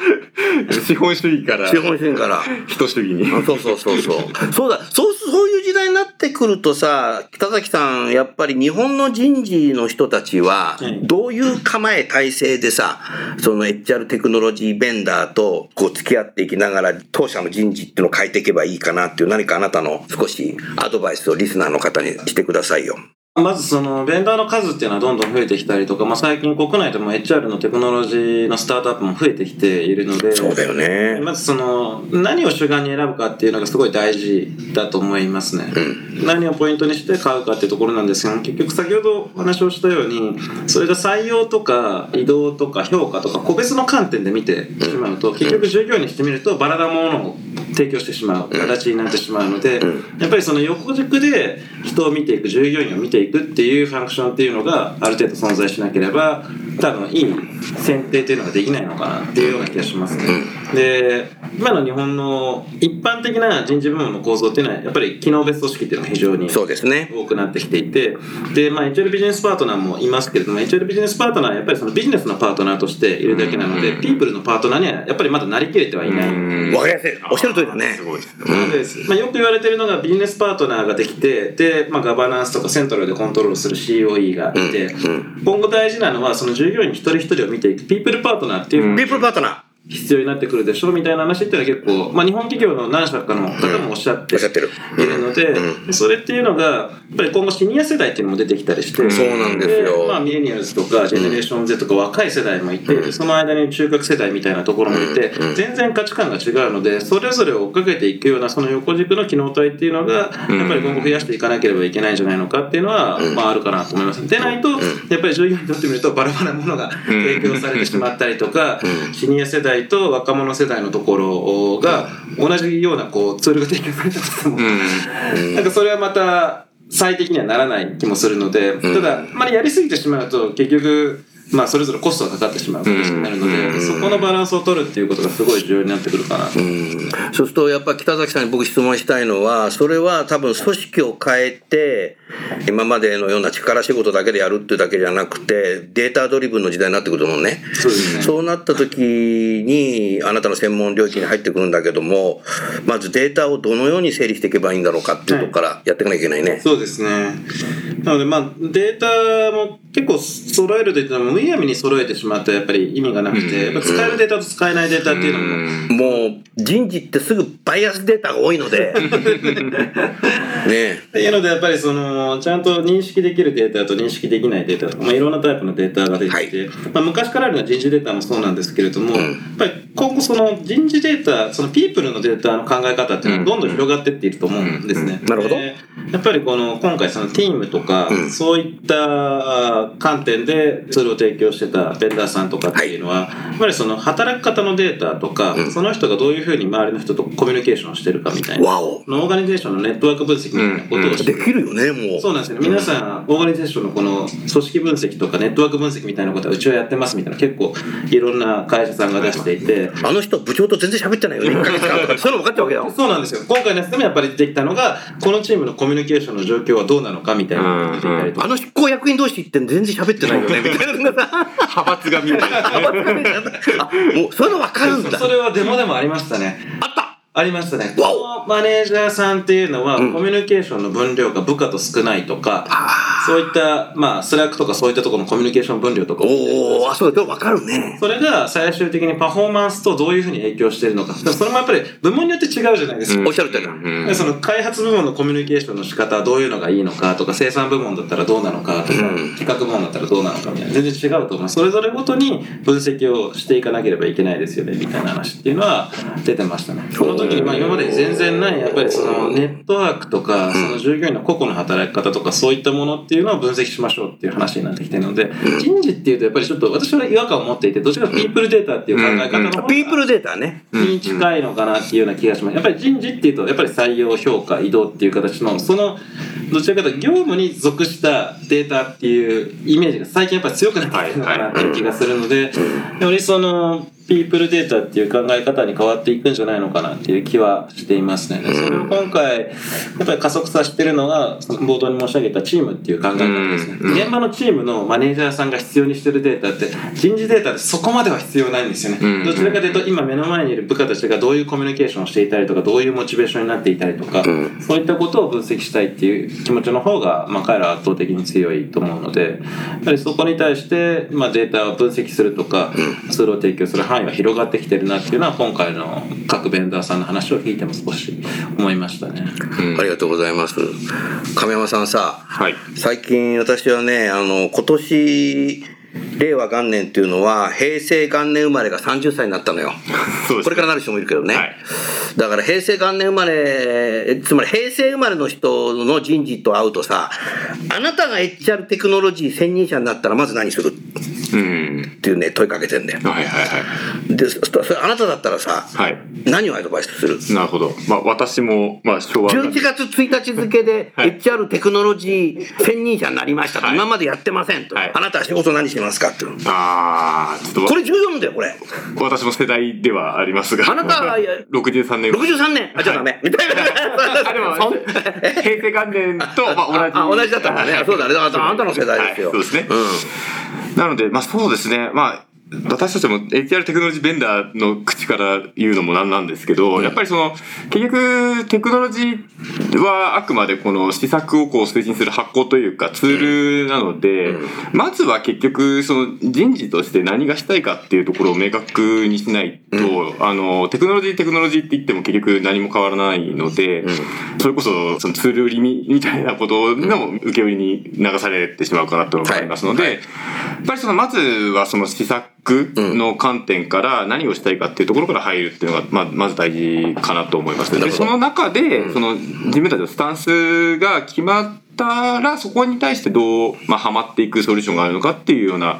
資本主義から資本主義から人主義にそうそうそうそうそうだ、そうそういう時代になってくるとさ、北崎さんさん、やっぱり日本の人事の人たちはどういう構え体制でさ、その エイチアール テクノロジーベンダーとこう付き合っていきながら当社の人事っていうのを変えていけばいいかなっていう、何かあなたの少しアドバイスをリスナーの方にしてくださいよ。まずそのベンダーの数っていうのはどんどん増えてきたりとか、まあ、最近国内でも エイチアール のテクノロジーのスタートアップも増えてきているので、そうだよね。まずその何を主眼に選ぶかっていうのがすごい大事だと思いますね、うん、何をポイントにして買うかっていうところなんですけど、結局先ほどお話をしたようにそれが採用とか移動とか評価とか個別の観点で見てしまうと、結局従業員にしてみるとバラなものを提供してしまう形になってしまうので、やっぱりその横軸で人を見ていく、従業員を見ていくっていうファンクションっていうのがある程度存在しなければ、多分いい選定っていうのができないのかなっていうような気がしますね。で、今の日本の一般的な人事部門の構造っていうのはやっぱり機能別組織っていうのが非常に多くなってきていて、で、まあ、エイチアール ビジネスパートナーもいますけれども、 エイチアール ビジネスパートナーはやっぱりそのビジネスのパートナーとしているだけなので、ピープルのパートナーにはやっぱりまだなりきれてはいない。わかりやすい、おっしゃる通りだね。すごいです、まあ、よく言われてるのがビジネスパートナーができて、で、まあ、ガバナンスとかセントラルでコントロールする シーオーイー がいて、今後大事なのはその従業員一人一人を見ていくピープルパートナーっていう、ピープルパートナー必要になってくるでしょうみたいな話っていうのは結構、まあ、日本企業の何社かの方もおっしゃっているので、それっていうのがやっぱり今後シニア世代っていうのも出てきたりして、そうなんですよ。で、まあ、ミレニアルズとかジェネレーション Z とか若い世代もいて、その間に中核世代みたいなところもいて、全然価値観が違うので、それぞれを追っかけていくようなその横軸の機能体っていうのがやっぱり今後増やしていかなければいけないんじゃないのかっていうのは、まあ、あるかなと思います。でないとやっぱり従業員にとってみるとバラバラなものが提供されてしまったりとか、シニア世代と若者世代のところが同じようなこうツールが提供されたとしても、なんかそれはまた最適にはならない気もするので、ただあんまりやりすぎてしまうと結局まあそれぞれコストがかかってしまうことになるので、そこのバランスを取るっていうことがすごい重要になってくるかな。うん、そうするとやっぱ北崎さんに僕質問したいのは、それは多分組織を変えて今までのような力仕事だけでやるっていうだけじゃなくて、データドリブンの時代になってくるもんね。そうですね。そうなった時にあなたの専門領域に入ってくるんだけども、まずデータをどのように整理していけばいいんだろうかっていうところからやっていかなきゃいけないね。はい、そうですね。なのでまあデータも結構揃えるといったのもむやみに揃えてしまったらやっぱり意味がなくて、うん、使えるデータと使えないデータっていうのも、うん、もう人事ってすぐバイアスデータが多いのでねっていうので、やっぱりそのちゃんと認識できるデータと認識できないデータとか、まあ、いろんなタイプのデータができて、はい、まあ、昔からあるのは人事データもそうなんですけれども、うん、やっぱり今後その人事データ、そのピープルのデータの考え方っていうのはどんどん広がっていっていると思うんですね。なるほど。やっぱりこの今回そのティームとか、うん、そういった観点でそれを提供してたベンダーさんとかっていうのは、はい、やっぱりその働き方のデータとか、うん、その人がどういうふうに周りの人とコミュニケーションしてるかみたいな、オーガニゼーションのネットワーク分析みたいなことをして、うんうん、できるよね。もうそうなんですよね。皆さん、うん、オーガニゼーションのこの組織分析とかネットワーク分析みたいなことはうちはやってますみたいな、結構いろんな会社さんが出していて、あの人部長と全然喋ってないよねとかそういうの分かったわけだ。そうなんですよ。今回のやつでもやっぱりできたのが、このチームのコミュニケーションの状況はどうなのかみたいなのが出ていたりとか、あの執行役員同士って全然喋ってないよねみたいな派閥が見える。もうそれは分かるんだ。そ, それはデモでもありましたね。あった。ありましたね。このマネージャーさんっていうのは、うん、コミュニケーションの分量が部下と少ないとか、そういった、まあ、スラックとかそういったところのコミュニケーション分量とか、おー、そうだと分かるね。それが最終的にパフォーマンスとどういうふうに影響しているのか。でもそれもやっぱり部門によって違うじゃないですか。うん、おっしゃるとおり、うん、その開発部門のコミュニケーションの仕方はどういうのがいいのかとか、生産部門だったらどうなのかとか、うん、企画部門だったらどうなのかみたいな、全然違うと思う。それぞれごとに分析をしていかなければいけないですよねみたいな話っていうのは出てましたね。まあ、今まで全然ないやっぱりそのネットワークとか、その従業員の個々の働き方とか、そういったものっていうのを分析しましょうっていう話になってきてるので、人事っていうとやっぱりちょっと私は違和感を持っていて、どちらかピープルデータっていう考え方の方がピープルデータねに近いのかなっていうような気がします。やっぱり人事っていうとやっぱり採用、評価、移動っていう形の、そのどちらかというと業務に属したデータっていうイメージが最近やっぱり強くなってきてるのかなっていう気がするので、よりそのピープルデータっていう考え方に変わっていくんじゃないのかなっていう気はしていますね。それを今回やっぱり加速させてるのが、冒頭に申し上げたチームっていう考え方ですね。現場のチームのマネージャーさんが必要にしてるデータって人事データでそこまでは必要ないんですよね。どちらかというと今目の前にいる部下たちがどういうコミュニケーションをしていたりとか、どういうモチベーションになっていたりとか、そういったことを分析したいっていう気持ちの方が、まあ、彼らは圧倒的に強いと思うので、やはりそこに対して、まあ、データを分析するとかツールを提供する範囲が広がってきてるなっていうのは今回の各ベンダーさんの話を聞いても少し思いましたね、うん、ありがとうございます。亀山さんさ、はい、最近私はねあの今年令和元年っていうのは平成元年生まれがさんじゅっさいになったのよこれからなる人もいるけどね、はい、だから平成元年生まれつまり平成生まれの人の人事と会うとさ、あなたが エイチアール テクノロジー専任者になったらまず何する、うん、っていうね問いかけてんだよ、はいはいはい、でそれあなただったらさ、はい、何をアドバイスする？なるほど、まあ、私も、まあ、昭和じゅういちがつついたち付で、はい、エイチアール テクノロジー専任者になりましたと、はい、今までやってませんと、はい、あなたは仕事何してますかっていうの、あちょっとこれ重要なんだよこれ私も世代ではありますがあなたはろくじゅうさんねんろくじゅうさんねんあ、じゃあダメみたいな平成元年とあ、まあ、同じ同じだったからね、はい、そうだね、だからあなたの世代ですよ、はい、そうですね、うん、なので、まあ、そうですね、まあ、私たちも エイチアール テクノロジーベンダーの口から言うのもなんなんですけど、やっぱりその結局テクノロジーはあくまでこの施策をこう推進する発行というかツールなので、まずは結局その人事として何がしたいかっていうところを明確にしないと、あのテクノロジーテクノロジーって言っても結局何も変わらないので、それこそ、そのツール売りみたいなことの受け売りに流されてしまうかなと思いますので、やっぱりそのまずはその施策の観点から何をしたいかっていうところから入るっていうのが ま, まず大事かなと思います。でその中でその自分たちのスタンスが決まったらそこに対してどう、まあ、はまっていくソリューションがあるのかっていうような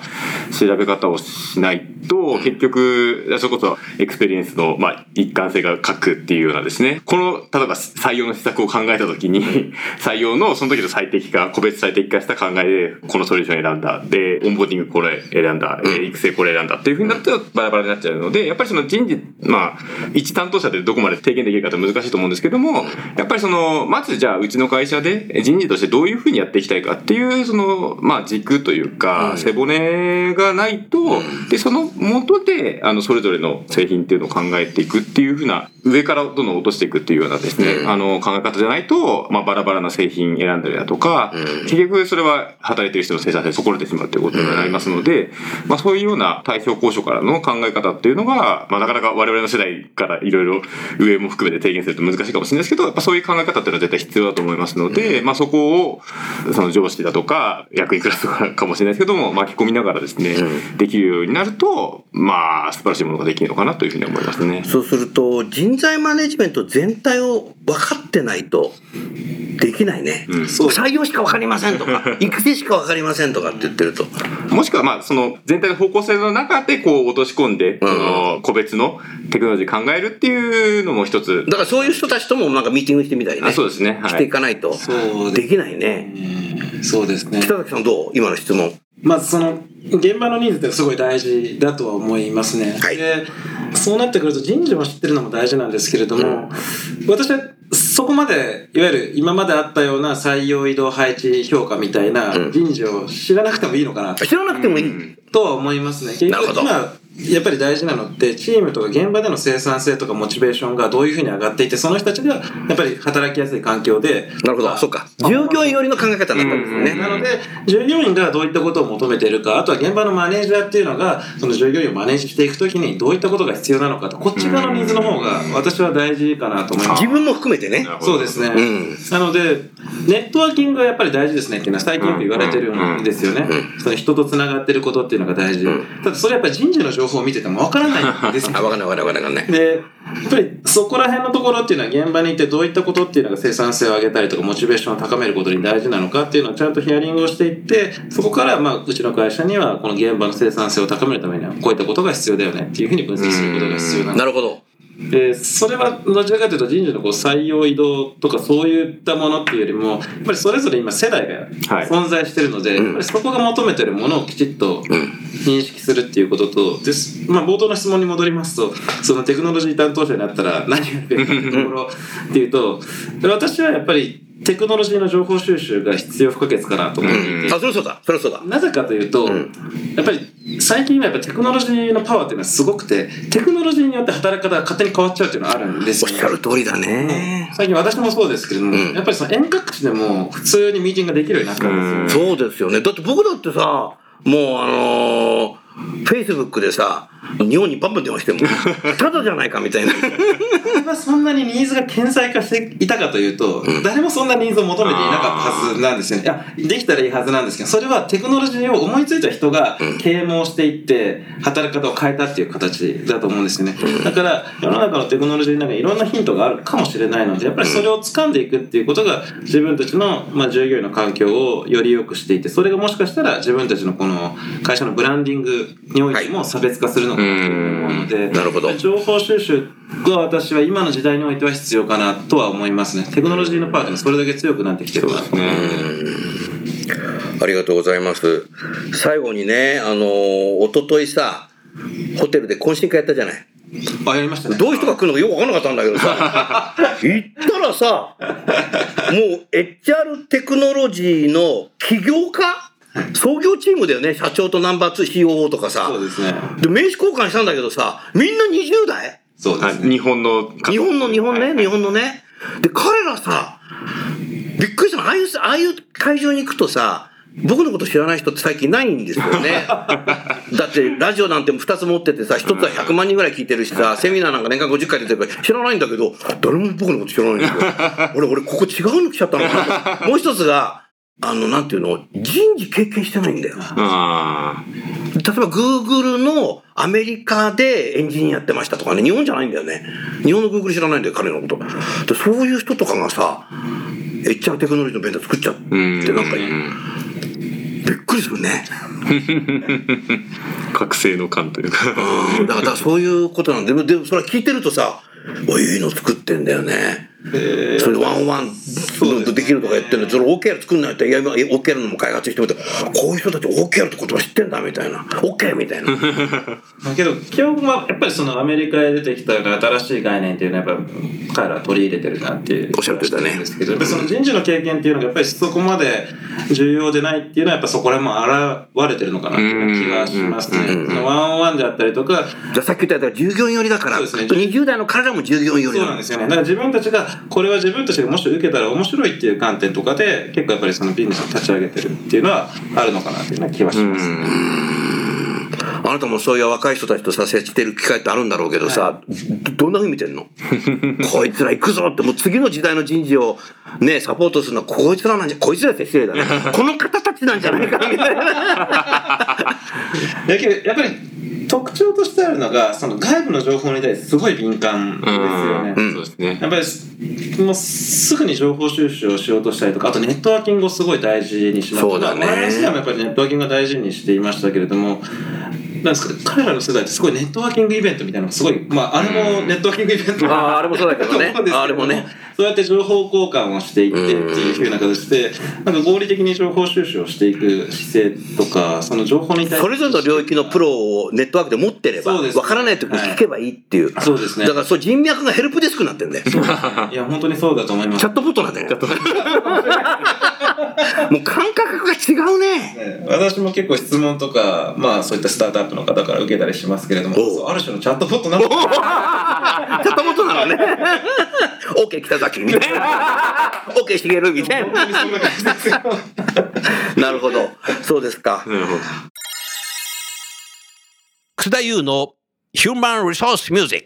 調べ方をしないと結局それこそエクスペリエンスの、まあ、一貫性が欠くっていうようなですね、この例えば採用の施策を考えた時に採用のその時の最適化個別最適化した考えでこのソリューションを選んだでオンボーディングこれ選んだ育成これ選んだっていう風になったらバラバラになっちゃうので、やっぱりその人事まあ一担当者でどこまで提言できるかって難しいと思うんですけども、やっぱりそのまずじゃあうちの会社で人事としてどういう風にやっていきたいかっていうそのまあ軸というか背骨がないと、でその元であのそれぞれの製品っていうのを考えていくっていう風な上からどんどん落としていくっていうようなですね、うん、あの考え方じゃないと、まあ、バラバラな製品選んだりだとか、うん、結局それは働いてる人の生産性を損ねてしまうということになりますので、うんまあ、そういうような対象交渉からの考え方っていうのが、まあ、なかなか我々の世代からいろいろ上も含めて提言すると難しいかもしれないですけど、やっぱそういう考え方っていうのは絶対必要だと思いますので、うんまあ、そこをその上司だとか役員クラスとかかもしれないですけども巻き込みながらですね、うん、できるようになるとまあ素晴らしいものができるのかなというふうに思いますね。そうすると人材マネジメント全体を分かってないとできないね、うん、そう採用しか分かりませんとか育成しか分かりませんとかって言ってるともしくはまあその全体の方向性の中でこう落とし込んで、うん、その個別のテクノロジー考えるっていうのも一つだから、そういう人たちともなんかミーティングしてみたりね、あ、そうですね、はい、していかないとできないね。そうですね。北崎さんどう？今の質問。まずその現場のニーズってすごい大事だとは思いますね、はい、でそうなってくると人事を知ってるのも大事なんですけれども、うん、私はそこまでいわゆる今まであったような採用移動配置評価みたいな人事を知らなくてもいいのかな、うん、知らなくてもいいとは思いますね。結局今やっぱり大事なのってチームとか現場での生産性とかモチベーションがどういうふうに上がっていて、その人たちがやっぱり働きやすい環境で、なるほど、そうか、従業員寄りの考え方になったんですね。なので従業員がどういったことを求めているか、あとは現場のマネージャーっていうのがその従業員をマネージしていくときにどういったことが必要なのかと、こっち側のニーズの方が私は大事かなと思います。自分も含めてね。そうですね、うん、なのでネットワーキングがやっぱり大事ですねっていうのは最近よく言われてるんですよね。その人とつながってることっていうのが大事、ただそれやっぱり人事の情報を見てても分からないんですよ。あ、分からない分からない。で、やっぱりそこら辺のところっていうのは現場にいてどういったことっていうのが生産性を上げたりとかモチベーションを高めることに大事なのかっていうのをちゃんとヒアリングをしていって、そこからまあうちの会社にはこの現場の生産性を高めるためにはこういったことが必要だよねっていうふうに分析することが必要なんです。なるほど。でそれはどちらかというと人事のこう採用移動とかそういったものっていうよりもやっぱりそれぞれ今世代が存在しているので、はい、やっぱりそこが求めているものをきちっと認識するっていうこととで、まあ、冒頭の質問に戻りますと、そのテクノロジー担当者になったら何ができるかっていうと、私はやっぱりテクノロジーの情報収集が必要不可欠かなと思っていて、うんうん、あ、それそうだ、それそうだ。なぜかというと、うん、やっぱり最近はやっぱテクノロジーのパワーっていうのはすごくて、テクノロジーによって働き方が勝手に変わっちゃうっていうのはあるんですよ。おっしゃる通りだね。最近私もそうですけれども、うん、やっぱりその遠隔地でも普通にミーティングができるようになったんですよ、うん、そうですよね。だって僕だってさ、もうあのーフェイスブックでさ、日本にバンバン電話してもただじゃないかみたいな。そんなにニーズが顕在化していたかというと、うん、誰もそんなニーズを求めていなかったはずなんですよね。いや、できたらいいはずなんですけど、それはテクノロジーを思いついた人が啓蒙していって働き方を変えたっていう形だと思うんですよね。だから世の中のテクノロジーの中にいろんなヒントがあるかもしれないので、やっぱりそれを掴んでいくっていうことが自分たちの、まあ、従業員の環境をより良くしていて、それがもしかしたら自分たちのこの会社のブランディングにおいても差別化するのかと思うので、はい、情報収集が私は今の時代においては必要かなとは思いますね。テクノロジーのパートもそれだけ強くなってきてるかなと思います。ありがとうございます。最後にね、あの一昨日さ、ホテルで懇親会やったじゃない。あ、やりましたね。どういう人が来るのかよく分からなかったんだけどさ行ったらさ、もう エイチアール テクノロジーの起業家創業チームだよね。社長とナンバーツー シーオーオー とかさ。そうですね。で、名刺交換したんだけどさ、みんなにじゅう代。そうですね。日本の日本の日本ね、はいはい、日本のね。で、彼らさ、びっくりしたの。ああいうああいう会場に行くとさ、僕のこと知らない人って最近ないんですよね。だってラジオなんてふたつ持っててさ、ひとつはひゃくまん人ぐらい聞いてるしさ、セミナーなんか年間ごじゅっかい出てるから知らないんだけど、誰も僕のこと知らないんですよ。俺俺ここ違うの来ちゃったのかな。もう一つが。あの、なんていうの、人事経験してないんだよ。あ、例えば Google のアメリカでエンジニアやってましたとかね、日本じゃないんだよね。日本の Google 知らないんだよ、彼のこと。そういう人とかがさ、エイチアール テクノロジーのベンダー作っちゃって、なんかびっくりするね。覚醒の感というかだからそういうことなんで、でもそれは聞いてるとさ、おいいの作ってんだよね。えー、それワンワンできるとかやってるの、それ オーケーアール 作んないと、いや、オーケーアール のも開発してみて、こういう人たち オーケーアール って言葉知ってんだみたいな、 OK みたいな。だけど基本はやっぱりそのアメリカへ出てきた新しい概念っていうのはやっぱり彼らは取り入れてるなっていう、おっしゃってたね。その人事の経験っていうのがやっぱりそこまで重要でないっていうのはやっぱそこらも現れてるのかなっていう気がしますね。そのワンワンであったりとか、じゃさっき言った従業員寄りだから、ね、にじゅう代の彼らも従業員寄りなんですよね。だから自分たちがこれは自分たちがもし受けたら面白いっていう観点とかで結構やっぱりそのビジネスを立ち上げてるっていうのはあるのかなっていうような気はしますね。あなたもそういう若い人たちとさ接してる機会ってあるんだろうけどさ、はい、どんな風に見てんのこいつら行くぞって、もう次の時代の人事をねサポートするのはこいつらなんじゃ、こいつらって失礼だねこの方たちなんじゃないかみたいなだけどやっぱり特徴としてあるのが、その外部の情報に対してすごい敏感ですよね。うん、そうですね。やっぱりもうすぐに情報収集をしようとしたりとか、あとネットワーキングをすごい大事にしました。そうだね。私はやっぱりネットワーキングを大事にしていましたけれども、なんですか、彼らの世代ってすごいネットワーキングイベントみたいなのがすごい、まああれもネットワーキングイベント、ああれもそうだけどね、あれもね、そうやって情報交換をしていってっていうふうな形で、なんか合理的に情報収集をしていく姿勢とか、その情報に対してそれぞれの領域のプロをネットワークで持ってれば、わからないときに聞けばいいっていう、はい、そうですね。だからそう人脈がヘルプデスクになってんだよ。いや本当にそうだと思います。チャットボットなんだよ。もう感覚が違うね。私も結構質問とか、まあそういったスタートアップの方から受けたりしますけれども、ある種のチャットボットなの。チャットボットなのね。OK 北崎みたいな。OK しげるみたいな。なるほど。そうですか。なるほど。楠田優の Human Resource Music。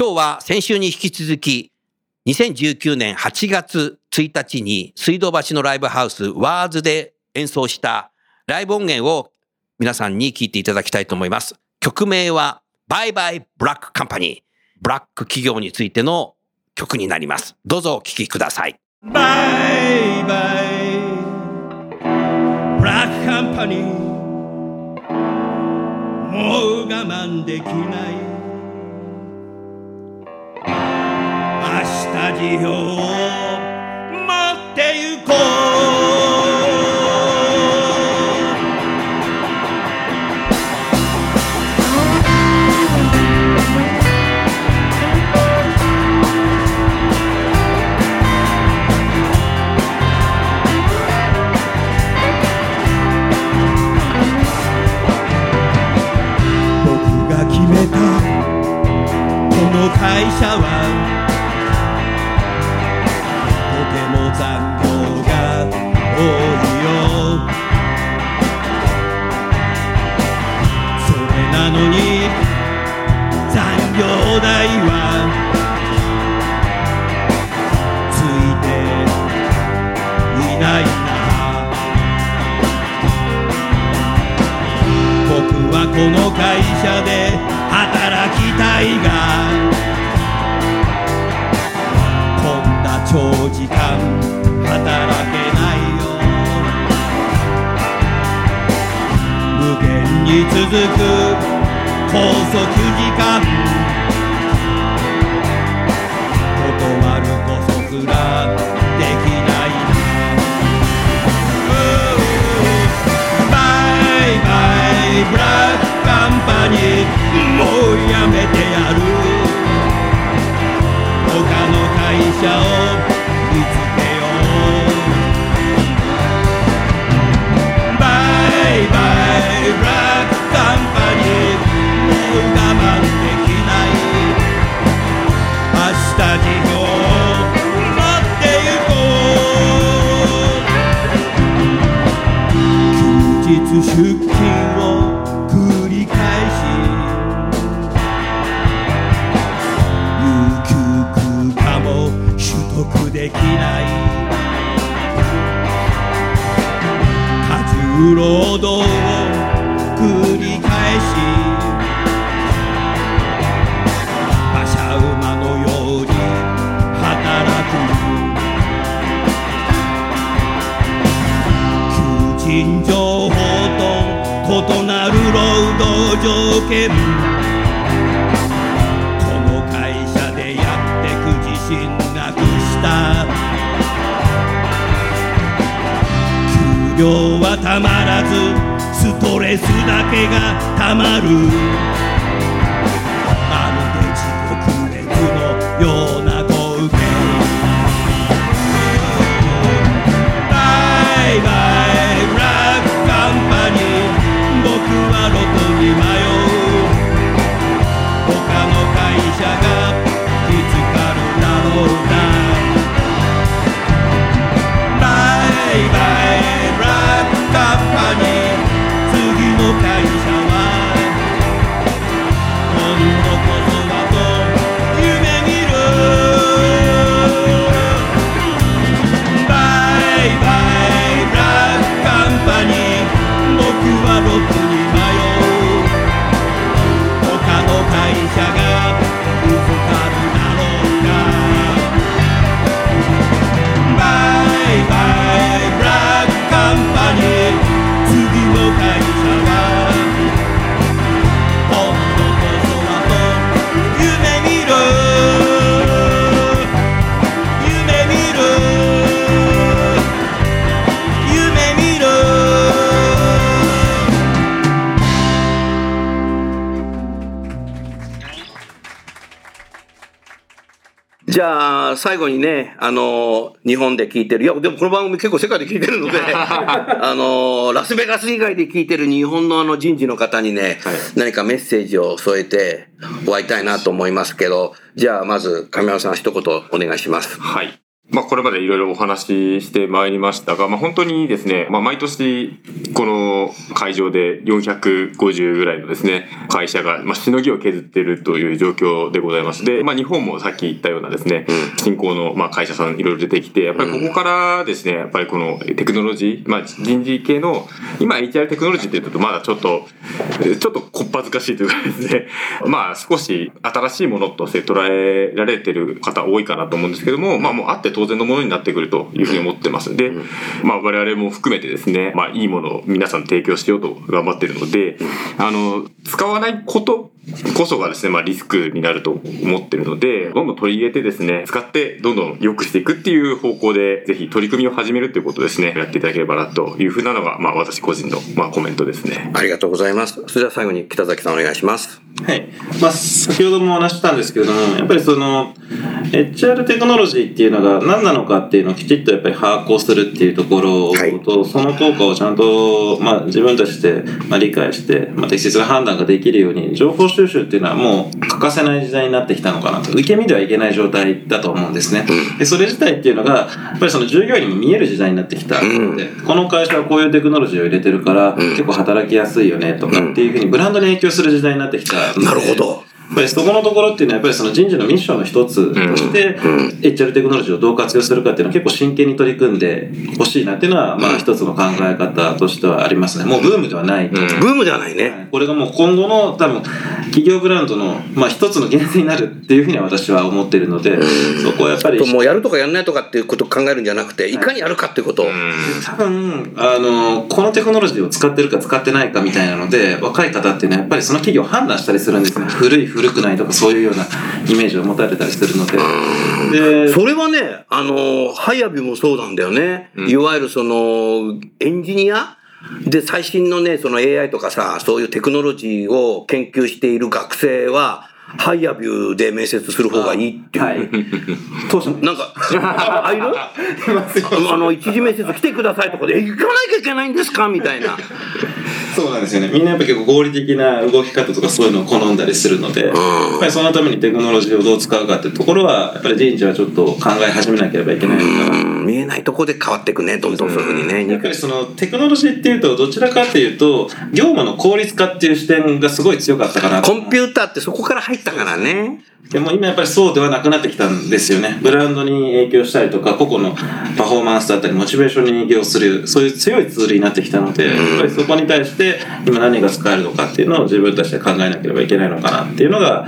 今日は先週に引き続きにせんじゅうきゅうねんはちがつついたちに水道橋のライブハウスワーズで演奏したライブ音源を皆さんに聴いていただきたいと思います。曲名はバイバイブラックカンパニー、ブラック企業についての曲になります。どうぞお聴きください。バイバイブラックカンパニー、もう我慢できない明日事業を持ってゆこう会社はとても残業が多いよ。それなのに残業代はついていないな。僕はこの会社で働きたいが、こんな長時間働けないよ。無限に続く拘束時間、断ることすらできないな。バイバイブラックカンパニー、もうやめてやる。他の会社を見つけよう。バイバイブラックカンパニー、もう我慢できない。明日事業を持ってゆこう。休日出勤を繰り返し、できない過重労働を繰り返し、馬車馬のように働く。求人情報と異なる労働条件、この会社でやってく自信なく給料はたまらず、ストレスだけがたまる。まるで地獄列のような光景。バイバイブラックカンパニー、僕は路頭に迷う。他の会社が見つかるだろうな。バイバイブラックカンパニー、次の会社は今度こそはと夢見る。バイバイブラックカンパニー、僕は路頭に迷う。他の会社が見つかるだろうか。バイバイじゃあ最後にね、あのー、日本で聴いてる、いやでもこの番組結構世界で聴いてるのであのー、ラスベガス以外で聴いてる日本のあの人事の方にね、はい、何かメッセージを添えてお会いたいなと思いますけど、じゃあまず神山さん一言お願いします。はい、まあこれまでいろいろお話ししてまいりましたが、まあ本当にですね、まあ毎年この会場でよんひゃくごじゅうぐらいのですね、会社がまあしのぎを削っているという状況でございます。で、まあ日本もさっき言ったようなですね、新興のまあ会社さんいろいろ出てきて、やっぱりここからですね、やっぱりこのテクノロジー、まあ人事系の、今 エイチアール テクノロジーって言うとまだちょっと、ちょっとこっぱずかしいというかですね、まあ少し新しいものとして捉えられている方多いかなと思うんですけども、まあもうあって当然のものになってくるというふうに思ってます。で、まあ我々も含めてですね、まあいいものを皆さん提供しようと頑張っているので、あの、使わないことこそがですね、まあリスクになると思っているので、どんどん取り入れてですね、使ってどんどん良くしていくっていう方向で、ぜひ取り組みを始めるということをですね、やっていただければなというふうなのが、まあ私個人のまあコメントですね。ありがとうございます。それでは最後に北崎さんお願いします。はい。まあ先ほども話したんですけれども、やっぱりその、エイチアール テクノロジーっていうのが何なのかっていうのをきちっとやっぱり把握をするっていうところと、はい、その効果をちゃんと、まあ、自分たちで理解して、まあ、適切な判断ができるように情報収集っていうのはもう欠かせない時代になってきたのかなと、受け身ではいけない状態だと思うんですね。でそれ自体っていうのがやっぱりその従業員にも見える時代になってきたので、この会社はこういうテクノロジーを入れてるから結構働きやすいよねとかっていうふうにブランドに影響する時代になってきたので、なるほど、やっぱりそこのところっていうのはやっぱりその人事のミッションの一つとして、うんうん、エイチアール テクノロジーをどう活用するかっていうのは結構真剣に取り組んでほしいなっていうのは、まあ一つの考え方としてはありますね。もうブームではない、うん、ブームではないね。これがもう今後の多分企業ブランドのまあ一つの原点になるっていうふうには私は思っているので、うん、そこはやっぱりもうやるとかやらないとかっていうことを考えるんじゃなくて、いかにやるかっていうこと、はい、多分あのこのテクノロジーを使ってるか使ってないかみたいなので、若い方っていうのはやっぱりその企業を判断したりするんですね。古い古くないとかそういうようなイメージを持たれたりするので、でそれはね、あのハイアビもそうなんだよね、うん、いわゆるそのエンジニアで最新のねその エーアイ とかさ、そういうテクノロジーを研究している学生はハイアビューで面接する方がいいっていう、はい、当初なんかあいるあの一時面接来てくださいとかで行かなきゃいけないんですかみたいなそうなんですよね。みんなやっぱ結構合理的な動き方とかそういうのを好んだりするので、やっぱりそのためにテクノロジーをどう使うかっていうところはやっぱり人事はちょっと考え始めなければいけないのかな。見えないところで変わっていくね、どんどんそういう風にね。やっぱりそのテクノロジーっていうとどちらかっていうと業務の効率化っていう視点がすごい強かったかな。コンピューターってそこから入ったからね。でも今やっぱりそうではなくなってきたんですよね。ブランドに影響したりとか個々のパフォーマンスだったりモチベーションに影響する、そういう強いツールになってきたので、やっぱりそこに対して今何が使えるのかっていうのを自分たちで考えなければいけないのかなっていうのが、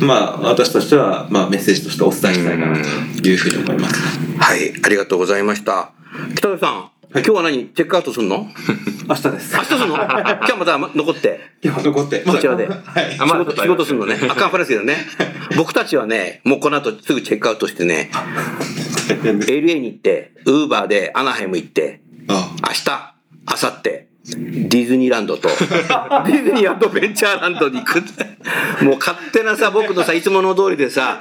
まあ私としてはまあメッセージとしてお伝えしたいかなというふうに思います。はい、ありがとうございました。北崎さん、はい、今日は何チェックアウトするの？明日です。明日するの？今日また残って。今日残って。こちらで。はい、仕事、仕事するのね。あ、カンファレンスだね。僕たちはね、もうこの後すぐチェックアウトしてね、エルエー に行って、ウーバーでアナハイム行って、ああ明日、明後日、ディズニーランドとディズニーアドベンチャーランドに行くもう勝手なさ、僕のさ、いつもの通りでさ、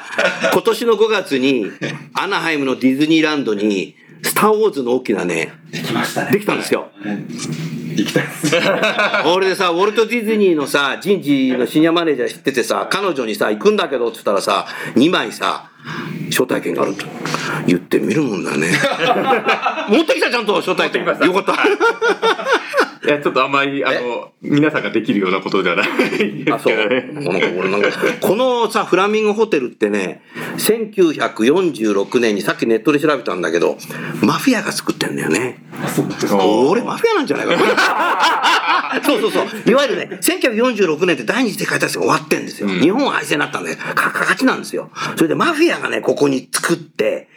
今年のごがつにアナハイムのディズニーランドにスターウォーズの大きなね、できましたね。できたんですよ。行きたいです。俺でさ、ウォルト・ディズニーのさ、人事のシニアマネージャー知っててさ、彼女にさ、行くんだけどって言ったらさ、にまいさ、招待券があると言ってみるもんだね。持ってきた、ちゃんと招待券。よかった。いや、ちょっとあんまり、あの、皆さんができるようなことではないですけどね。あ、そう。俺なんか、このさ、フラミンゴホテルってね、せんきゅうひゃくよんじゅうろくねんにさっきネットで調べたんだけど、マフィアが作ってんだよね。俺マフィアなんじゃないかそうそうそう、いわゆるね、せんきゅうひゃくよんじゅうろくねんって第二次世界大戦が終わってんですよ、うん、日本は敗戦になったんでカカカチなんですよ。それでマフィアがね、ここに作って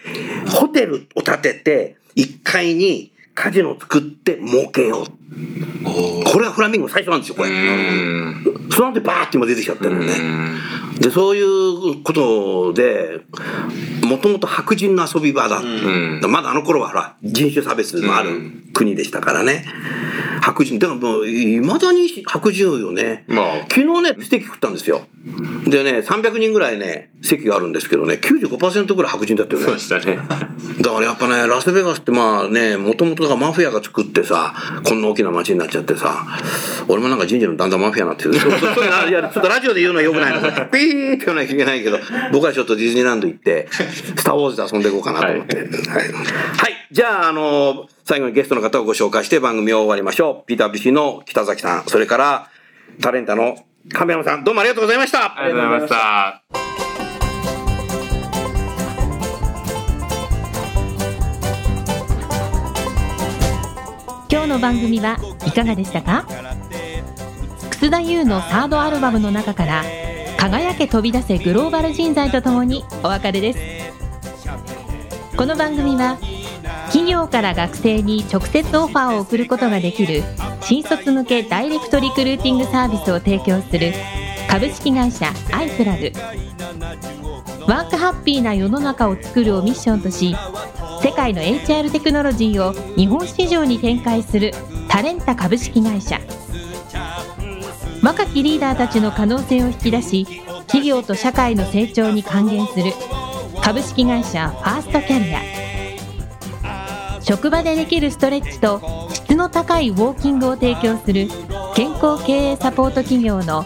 ホテルを建てていっかいにカジノを作って儲けよう、これがフラミンゴ最初なんですよ。これその後でバーって今出てきちゃってるんで、でそういうことでもともと白人の遊び場だって、うん、まだあの頃はほら人種差別のある国でしたからね、うん、白人でもいまだに白人よね、まあ、昨日ねステーキ食ったんですよ。でねさんびゃくにんぐらいね席があるんですけどね、 きゅうじゅうごパーセント ぐらい白人だったよね。そうでしたね。だからやっぱねラスベガスってまあね、もともとマフィアが作ってさ、こんな大きな街になっちゃってさ、俺もなんか人事のだんだんマフィアになってる。いや、ちょっとラジオで言うのはよくないな、ピーって言わなきゃいけないけど、僕はちょっとディズニーランド行ってスターウォーズで遊んでいこうかなと思って、はいはいはい、じゃあ、あのー、最後にゲストの方をご紹介して番組を終わりましょう。ピータービシーの北崎さん、それからタレンタの亀山さん、どうもありがとうございました。ありがとうございました。今日の番組はいかがでしたか？楠田優のサードアルバムの中から輝け飛び出せグローバル人材とともにお別れです。この番組は企業から学生に直接オファーを送ることができる新卒向けダイレクトリクルーティングサービスを提供する株式会社アイプラグ、ワークハッピーな世の中を作るをミッションとし、世界の エイチアール テクノロジーを日本市場に展開するタレンタ株式会社、若きリーダーたちの可能性を引き出し、企業と社会の成長に還元する株式会社ファーストキャリア。職場でできるストレッチと質の高いウォーキングを提供する健康経営サポート企業の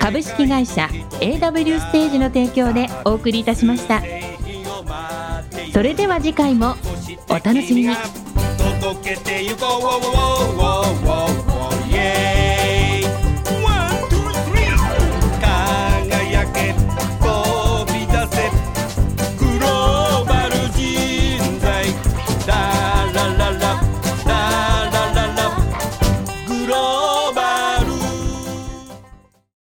株式会社 エーダブリュー ステージの提供でお送りいたしました。それでは次回もお楽しみに。届けてゆこう